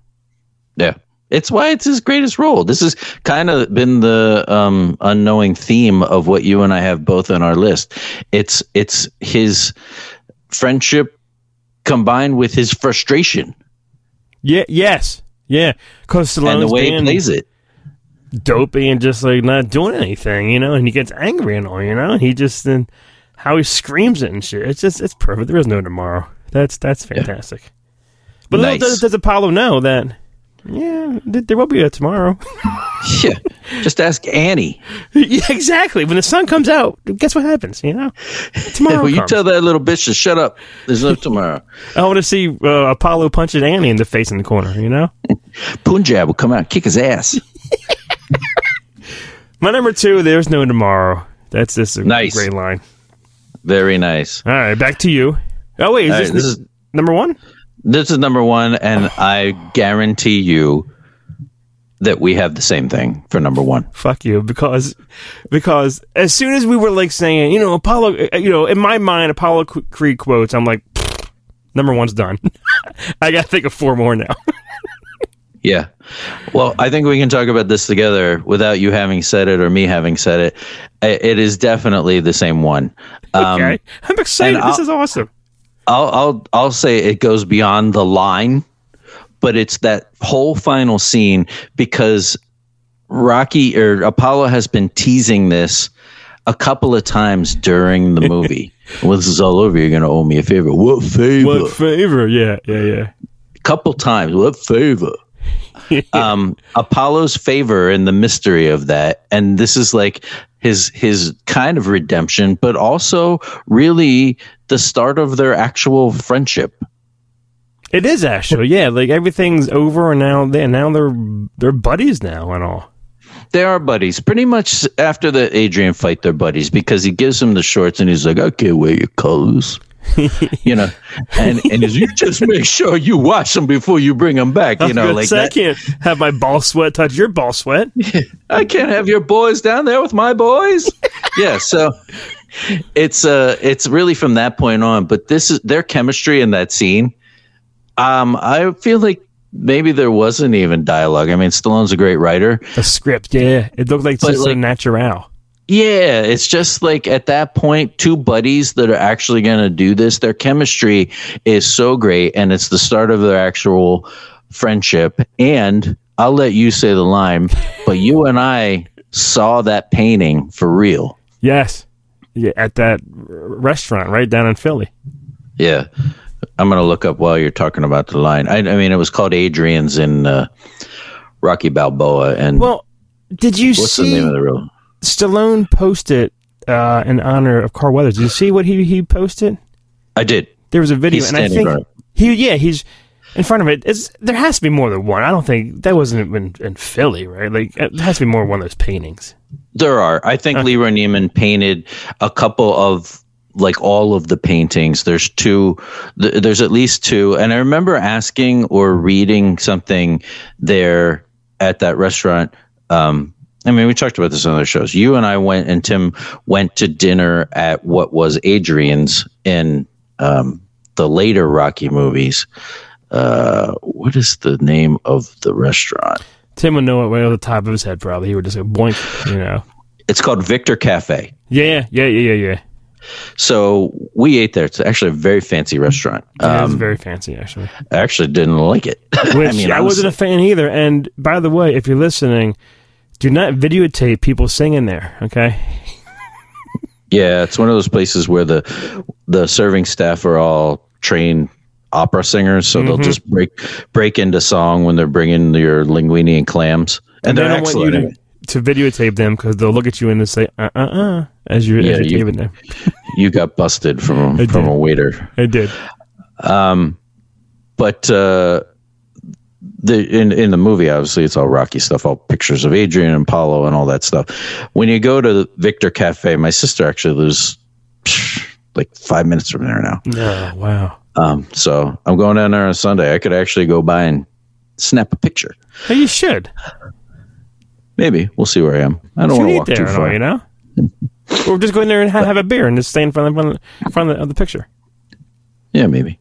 Yeah. It's why it's his greatest role. This has kind of been the unknowing theme of what you and I have both on our list. It's his friendship combined with his frustration. Yeah. Yes. Yeah. Because Stallone's the way he plays it, dopey and just like not doing anything, and he gets angry and all, and he just then how he screams it and shit. It's perfect. There is no tomorrow. That's fantastic. Yeah. But nice. Little does Apollo know that. Yeah, there will be a tomorrow. Yeah, just ask Annie. Yeah, exactly. When the sun comes out, guess what happens? Tomorrow. Yeah, well, you tell that little bitch to shut up. There's no tomorrow. I want to see Apollo punching Annie in the face in the corner. Punjab will come out and kick his ass. My number two. There's no tomorrow. That's just a great line. Very nice. All right, back to you. Oh wait, is this number one? This is number one, and I guarantee you that we have the same thing for number one. Fuck you, because as soon as we were like saying, Apollo, in my mind, Apollo Creed quotes, I'm like, number one's done. I got to think of four more now. Yeah. Well, I think we can talk about this together without you having said it or me having said it. It is definitely the same one. Okay. I'm excited. This is awesome. I'll say it goes beyond the line, but it's that whole final scene, because Rocky or Apollo has been teasing this a couple of times during the movie. When this is all over, you're going to owe me a favor. What favor? What favor? Yeah. A couple times. What favor? Apollo's favor and the mystery of that. And this is like his kind of redemption, but also really the start of their actual friendship. It is actually, yeah. Like everything's over, and now they're buddies now and all. They are buddies. Pretty much after the Adrian fight, they're buddies, because he gives him the shorts and he's like, I can't wear your colors. you know, and you just make sure you wash them before you bring them back. You know, like that. I can't have my ball sweat touch your ball sweat. I can't have your boys down there with my boys. Yeah, so it's really from that point on. But this is their chemistry in that scene. I feel like maybe there wasn't even dialogue. I mean, Stallone's a great writer. A script, yeah. It looked like just like, a natural. Yeah, it's just like at that point, two buddies that are actually going to do this, their chemistry is so great, and it's the start of their actual friendship. And I'll let you say the line, but you and I saw that painting for real. Yes, yeah, at that restaurant right down in Philly. Yeah, I'm going to look up while you're talking about the line. I mean, it was called Adrian's in Rocky Balboa. And well, did you what's see... What's the name of the room? Stallone posted in honor of Carl Weathers. Did you see what he posted? I did. There was a video, and I think he's in front of it. There has to be more than one. I don't think that wasn't in Philly, right? Like it has to be more than one of those paintings. There are. I think Leroy Neiman painted a couple of like all of the paintings. There's two. There's at least two, and I remember asking or reading something there at that restaurant. I mean, we talked about this on other shows. You and I went, and Tim went to dinner at what was Adrian's in the later Rocky movies. What is the name of the restaurant? Tim would know it way off the top of his head, probably. He would just go boink, you know. It's called Victor Cafe. Yeah. So we ate there. It's actually a very fancy restaurant. It was very fancy, actually. I actually didn't like it. Which I mean, I wasn't a fan either. And by the way, if you're listening... Do not videotape people singing there, okay? Yeah, it's one of those places where the serving staff are all trained opera singers, so they'll just break into song when they're bringing your linguine and clams, and they're excellent. Want you to videotape them because they'll look at you and they'll say as you're taping them. You got busted from a waiter. I did. In the movie, obviously, it's all Rocky stuff, all pictures of Adrian and Paulo and all that stuff. When you go to Victor Cafe, my sister actually lives like 5 minutes from there now. Oh, wow. So I'm going down there on Sunday. I could actually go by and snap a picture. Well, you should. Maybe. We'll see where I am. I don't want to walk too far. All, you know? Or just go in there and have a beer and just stay in front of the picture. Yeah, maybe.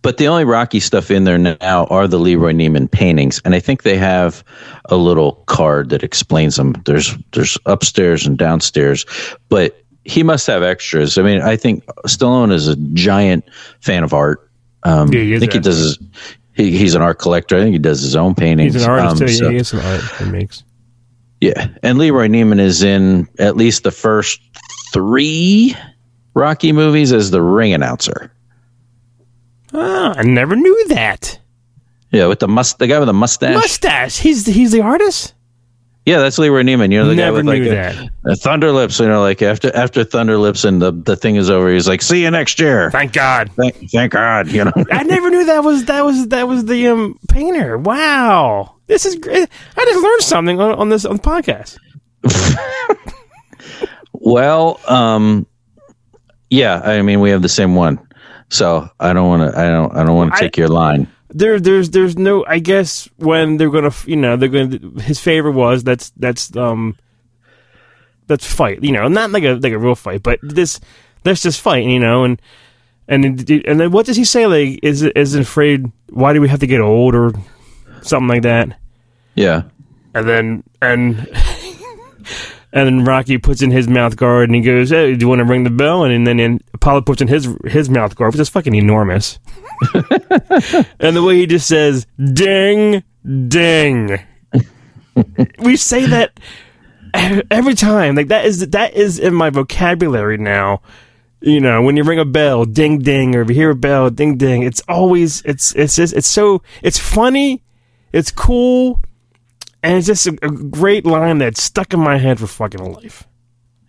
But the only Rocky stuff in there now are the Leroy Neiman paintings, and I think they have a little card that explains them. There's upstairs and downstairs, but he must have extras. I mean, I think Stallone is a giant fan of art. He's an art collector. I think he does his own paintings. He's an artist too. He has some art he makes. Yeah, and Leroy Neiman is in at least the first three Rocky movies as the ring announcer. Oh, I never knew that. Yeah, with the guy with the mustache. He's the artist? Yeah, that's Leroy Neiman. You know, the never guy with like a Thunder Lips, you know, like after Thunder Lips and the thing is over, he's like, see you next year. Thank God. Thank God, you know. I never knew that was the painter. Wow. This is great. I just learned something on the podcast. Well, yeah, I mean we have the same one. So I don't want to take your line. There's no. I guess when they're gonna, you know, they're gonna. His favor was that's fight. You know, not like a real fight, but let's just fight. You know, and then what does he say? Like, is afraid? Why do we have to get old or something like that? Yeah. And then Rocky puts in his mouth guard and he goes, hey, do you want to ring the bell? And then Apollo puts in his mouth guard, which is fucking enormous. And the way he just says, ding, ding. We say that every time. Like that is in my vocabulary now. You know, when you ring a bell, ding, ding, or if you hear a bell, ding, ding. It's always, it's funny, it's cool. And it's just a great line that's stuck in my head for fucking life.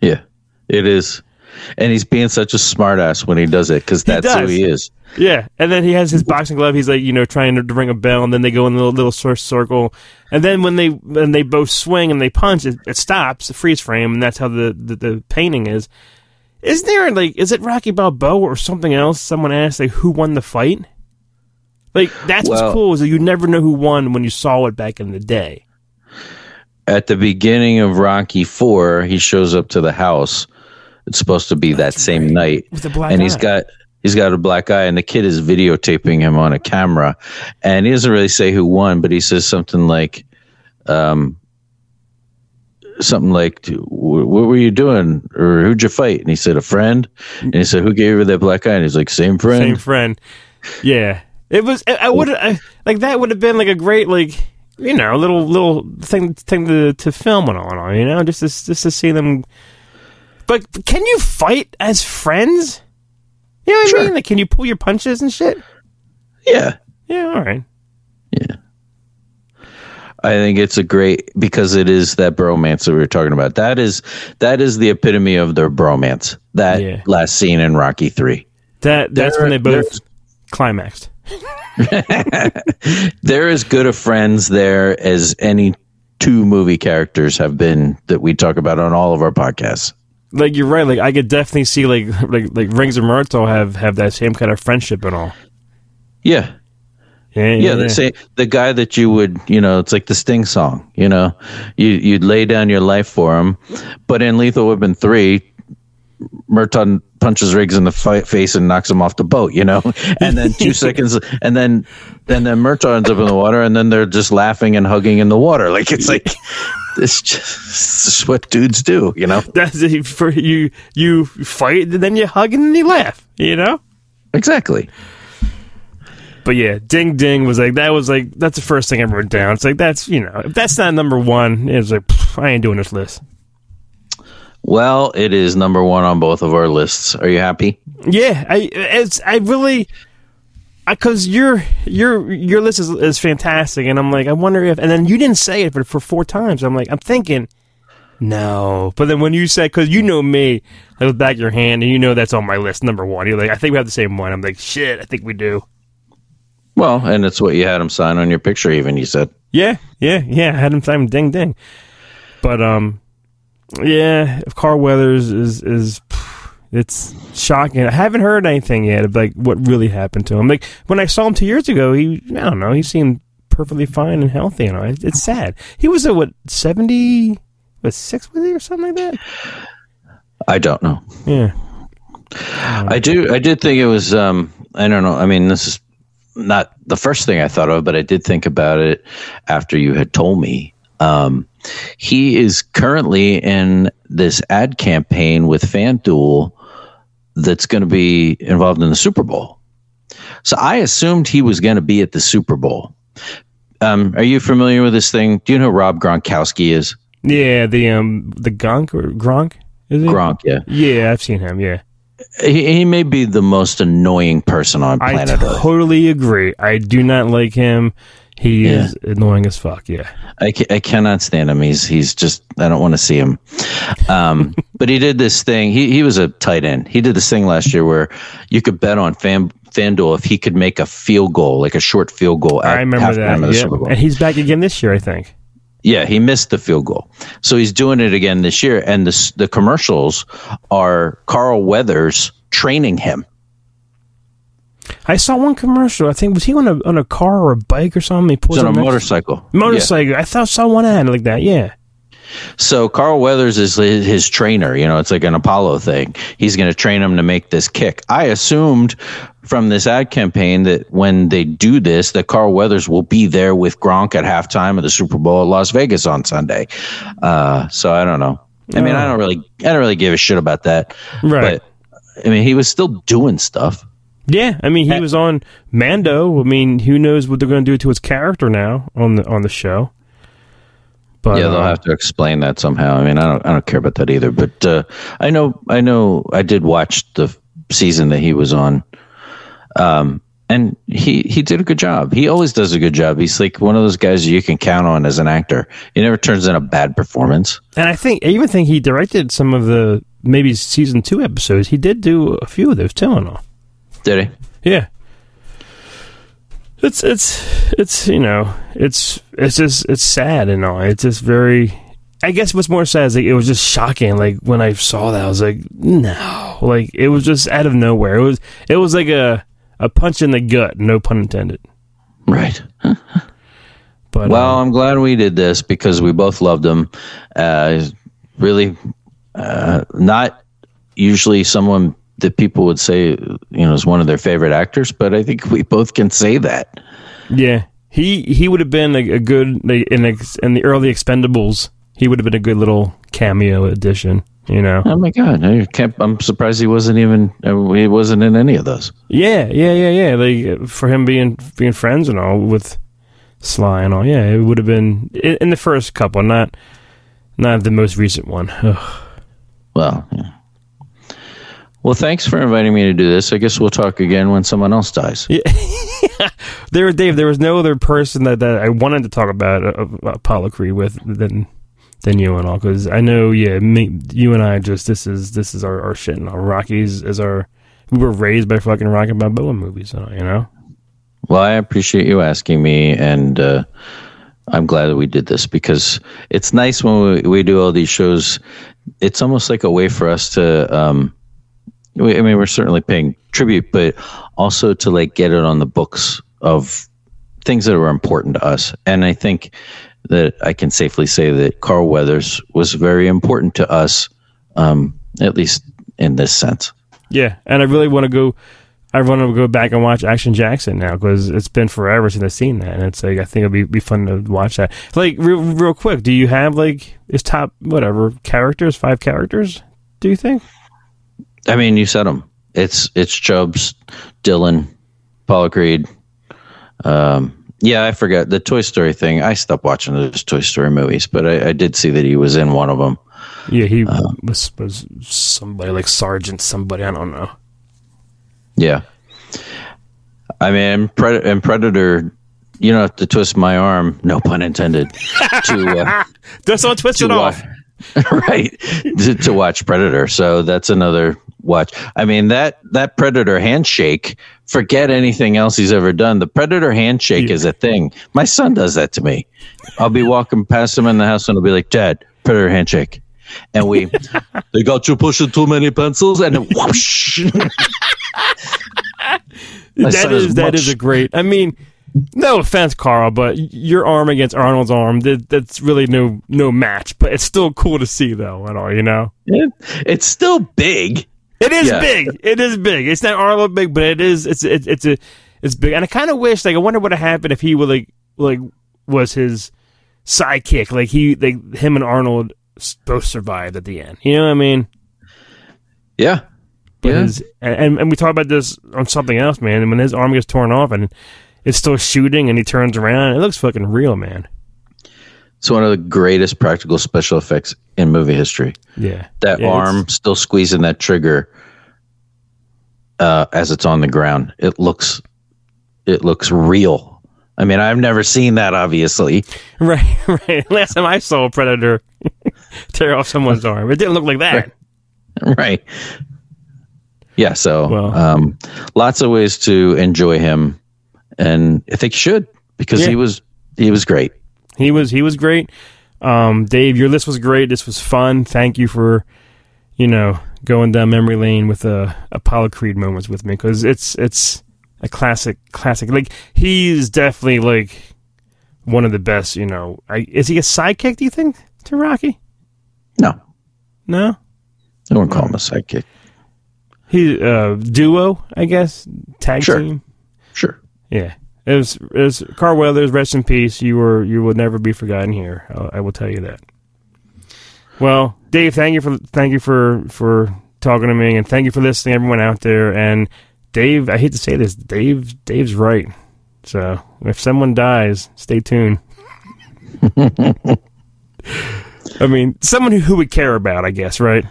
Yeah, it is. And he's being such a smartass when he does it because that's who he is. Yeah, and then he has his boxing glove. He's like, you know, trying to ring a bell, and then they go in a little circle. And then when they both swing and they punch, it stops, a freeze frame, and that's how the painting is. Isn't there, like, is it Rocky Balboa or something else? Someone asked, like, who won the fight? Like, that's what's cool, is that you never know who won when you saw it back in the day. At the beginning of Rocky Four, he shows up to the house. It's supposed to be that same night. With a black eye. And he's got a black eye, and the kid is videotaping him on a camera. And he doesn't really say who won, but he says something like, what were you doing? Or who'd you fight? And he said, a friend. And he said, who gave you that black eye? And he's like, same friend. Same friend. Yeah. It was, that would have been like a great, like, you know, little thing to film it on, you know, just to see them. But can you fight as friends? You know what I mean? Like, can you pull your punches and shit? Yeah. Yeah. All right. Yeah. I think it's a great, because it is that bromance that we were talking about. That is the epitome of their bromance. That last scene in Rocky III. That's when they both climaxed. They're as good of friends there as any two movie characters have been that we talk about on all of our podcasts. Like, you're right. Like, I could definitely see like Rings of Murtaugh have that same kind of friendship and all. Yeah. Yeah, they say the guy that you would, you know, it's like the Sting song, you know, you'd lay down your life for him. But in Lethal Weapon 3, Murtaugh punches Riggs in the face and knocks him off the boat, you know, and then 2 seconds, and then Murtaugh ends up in the water, and then they're just laughing and hugging in the water, like it's like it's just what dudes do, you know. That's it, for you fight, and then you hug and then you laugh, you know. Exactly. But yeah, Ding Ding was that's the first thing I wrote down. It's like, that's, you know, if that's not number one, it's like, I ain't doing this list. Well, it is number one on both of our lists. Are you happy? Yeah, because your list is fantastic, and I'm like, I wonder if, and then you didn't say it for four times. I'm like, I'm thinking, no, but then when you said, because you know me, I look back at your hand, and you know that's on my list, number one. You're like, I think we have the same one. I'm like, shit, I think we do. Well, and it's what you had him sign on your picture, even, you said. Yeah. I had him sign Ding Ding. But, yeah, Carl Weathers is it's shocking. I haven't heard anything yet of, like, what really happened to him. Like, when I saw him 2 years ago, I don't know, he seemed perfectly fine and healthy. And all. It's sad. He was at, 76 with it or something like that? I don't know. Yeah. I did think it was, I don't know, I mean, this is not the first thing I thought of, but I did think about it after you had told me. He is currently in this ad campaign with FanDuel that's going to be involved in the Super Bowl. So I assumed he was going to be at the Super Bowl. Are you familiar with this thing? Do you know who Rob Gronkowski is? Yeah, the Gronk or Gronk? Is it? Gronk, yeah. Yeah, I've seen him, yeah. He may be the most annoying person on planet Earth. I totally agree. I do not like him. He is annoying as fuck, yeah. I cannot stand him. He's just, I don't want to see him. But he did this thing. He was a tight end. He did this thing last year where you could bet on FanDuel if he could make a field goal, like a short field goal. I remember that, and he's back again this year, I think. Yeah, he missed the field goal. So he's doing it again this year, and the commercials are Carl Weathers training him. I saw one commercial. I think, was he on a car or a bike or something? He was on a motorcycle. Motorcycle. Yeah. I saw one ad like that, yeah. So Carl Weathers is his trainer. You know, it's like an Apollo thing. He's going to train him to make this kick. I assumed from this ad campaign that when they do this, that Carl Weathers will be there with Gronk at halftime of the Super Bowl at Las Vegas on Sunday. So I don't know. I mean, I don't really give a shit about that. Right. But I mean, he was still doing stuff. Yeah, I mean, he was on Mando. I mean, who knows what they're going to do to his character now on the show. But, yeah, they'll have to explain that somehow. I mean, I don't care about that either. But I know, I did watch the season that he was on, and he did a good job. He always does a good job. He's like one of those guys you can count on as an actor. He never turns in a bad performance. And I even think he directed some of the maybe season 2 episodes. He did do a few of those too, and all. Did he? Yeah. It's sad and all. It's just very I guess what's more sad is like, it was just shocking. Like when I saw that, I was like, no, like it was just out of nowhere. It was like a punch in the gut, no pun intended. Right. But well, I'm glad we did this because we both loved him. Really, not usually someone that people would say, you know, is one of their favorite actors, but I think we both can say that. Yeah. He would have been a good, in the early Expendables, he would have been a good little cameo addition, you know? Oh my God. I'm surprised he wasn't in any of those. Yeah. Like for him being friends and all with Sly and all. Yeah. It would have been in the first couple, not the most recent one. Ugh. Well, yeah. Well, thanks for inviting me to do this. I guess we'll talk again when someone else dies. Yeah. There, Dave, there was no other person that I wanted to talk about Apollo Creed with than you and all, because I know, yeah, you and I just, this is our shit, and all Rockies is we were raised by fucking Rocky Balboa movies, you know? Well, I appreciate you asking me, and I'm glad that we did this, because it's nice when we do all these shows. It's almost like a way for us to... I mean, we're certainly paying tribute, but also to like get it on the books of things that were important to us. And I think that I can safely say that Carl Weathers was very important to us, at least in this sense. Yeah, and I really want to go. I want to go back and watch Action Jackson now because it's been forever since I've seen that, and it's like I think it'll be fun to watch that. Like real quick, do you have like his top whatever characters? 5 characters? Do you think? I mean, you said them. It's Chubbs, Dylan, Apollo Creed. Yeah, I forgot the Toy Story thing. I stopped watching those Toy Story movies, but I did see that he was in one of them. Yeah, he was somebody like Sergeant somebody. I don't know. Yeah. I mean, and Predator, you don't have to twist my arm, no pun intended. That's not twist it off. Right, to watch Predator. So that's another watch. I mean, that Predator handshake, forget anything else he's ever done. The Predator handshake is a thing. My son does that to me. I'll be walking past him in the house and I'll be like, Dad, Predator handshake. And they got you pushing too many pencils and then whoosh. That is a great, I mean... No offense, Carl, but your arm against Arnold's arm, that's really no match, but it's still cool to see, though, and all, you know? It's still big. It is big. It is big. It's not Arnold big, but it is, it's big. And I kind of wish, like, I wonder what would have happened if he would, like was his sidekick. Like, him and Arnold both survived at the end. You know what I mean? Yeah. Yeah. And we talked about this on something else, man. And when his arm gets torn off and... It's still shooting, and he turns around. It looks fucking real, man. It's one of the greatest practical special effects in movie history. Yeah. That arm still squeezing that trigger as it's on the ground. It looks real. I mean, I've never seen that, obviously. Right. Last time I saw a Predator tear off someone's arm, it didn't look like that. Right. Yeah, so lots of ways to enjoy him. And I think you should, because he was great. He was great. Dave, your list was great. This was fun. Thank you for, you know, going down memory lane with Apollo Creed moments with me, because it's a classic. Like, he's definitely like one of the best. You know, is he a sidekick? Do you think to Rocky? No. I wouldn't call him a sidekick. He duo, I guess, tag team. Sure. Yeah, it was Carl Weathers, rest in peace. You will never be forgotten here. I will tell you that. Well, Dave, thank you for talking to me, and thank you for listening, everyone out there. And Dave, I hate to say this, Dave's right. So if someone dies, stay tuned. I mean, someone who we care about, I guess, right?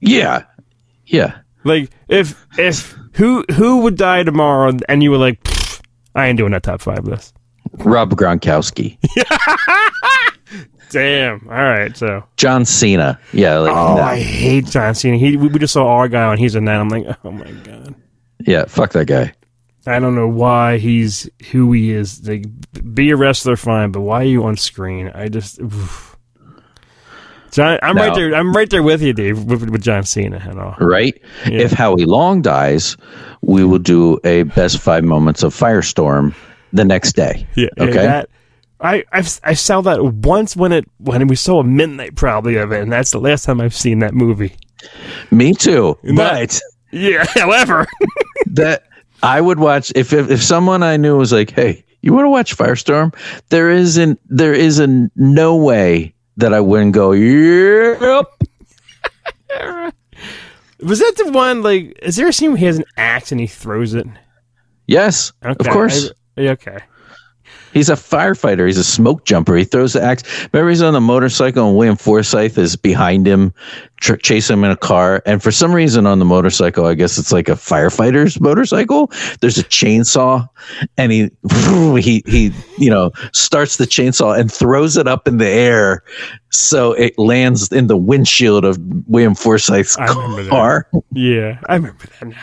Yeah. Like if. Who would die tomorrow? And you were like, I ain't doing that top 5 list. Rob Gronkowski. Damn. All right. So John Cena. Yeah. Like, no. I hate John Cena. We just saw Argyle, and he's in that. I'm like, oh my God. Yeah. Fuck that guy. I don't know why he's who he is. Like, be a wrestler, fine, but why are you on screen? I just. Oof. John, I'm right there with you, Dave, with John Cena and all. Right? Yeah. If Howie Long dies, we will do a best 5 moments of Firestorm the next day. Yeah. Okay. I saw that once when we saw a midnight probably of it, and that's the last time I've seen that movie. Me too. However, that I would watch if someone I knew was like, "Hey, you want to watch Firestorm?" There isn't no way that I wouldn't go. Yep. Was that the one? Like, is there a scene where he has an axe and he throws it? Yes, okay. Of course. Okay. He's a firefighter. He's a smoke jumper. He throws the axe. Remember, he's on a motorcycle, and William Forsythe is behind him, chasing him in a car. And for some reason on the motorcycle, I guess it's like a firefighter's motorcycle, there's a chainsaw, and he starts the chainsaw and throws it up in the air so it lands in the windshield of William Forsythe's car. Yeah, I remember that now.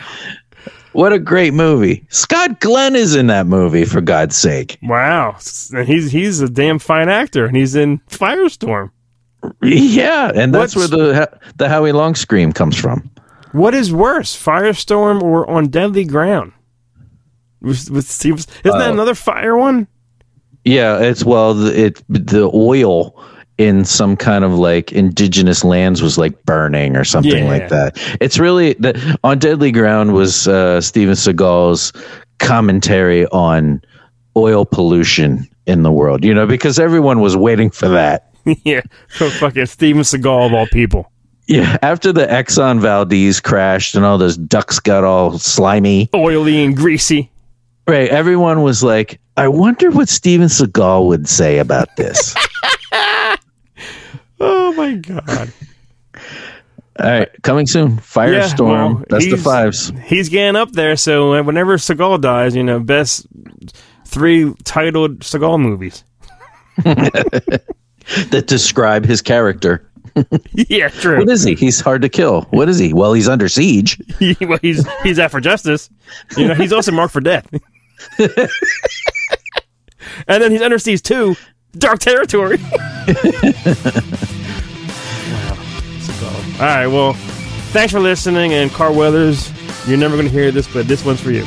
What a great movie. Scott Glenn is in that movie, for God's sake. Wow. And he's a damn fine actor, and he's in Firestorm. Yeah, and that's where the Howie Long scream comes from. What is worse, Firestorm or On Deadly Ground? Isn't that another fire one? Yeah, the oil in some kind of like indigenous lands was like burning or something like that. It's really On Deadly Ground was Steven Seagal's commentary on oil pollution in the world, because everyone was waiting for that. Yeah. So fucking Steven Seagal of all people. Yeah. After the Exxon Valdez crashed and all those ducks got all slimy, oily and greasy. Right. Everyone was like, I wonder what Steven Seagal would say about this. Oh my God! All right, coming soon. Firestorm. Well, that's the 5s. He's getting up there. So whenever Seagal dies, best 3 titled Seagal movies that describe his character. Yeah, true. What is he? He's hard to kill. What is he? Well, he's under siege. He's out for justice. He's also marked for death. And then he's under siege too. Dark territory. All right, well, thanks for listening, and Carl Weathers, you're never going to hear this, but this one's for you.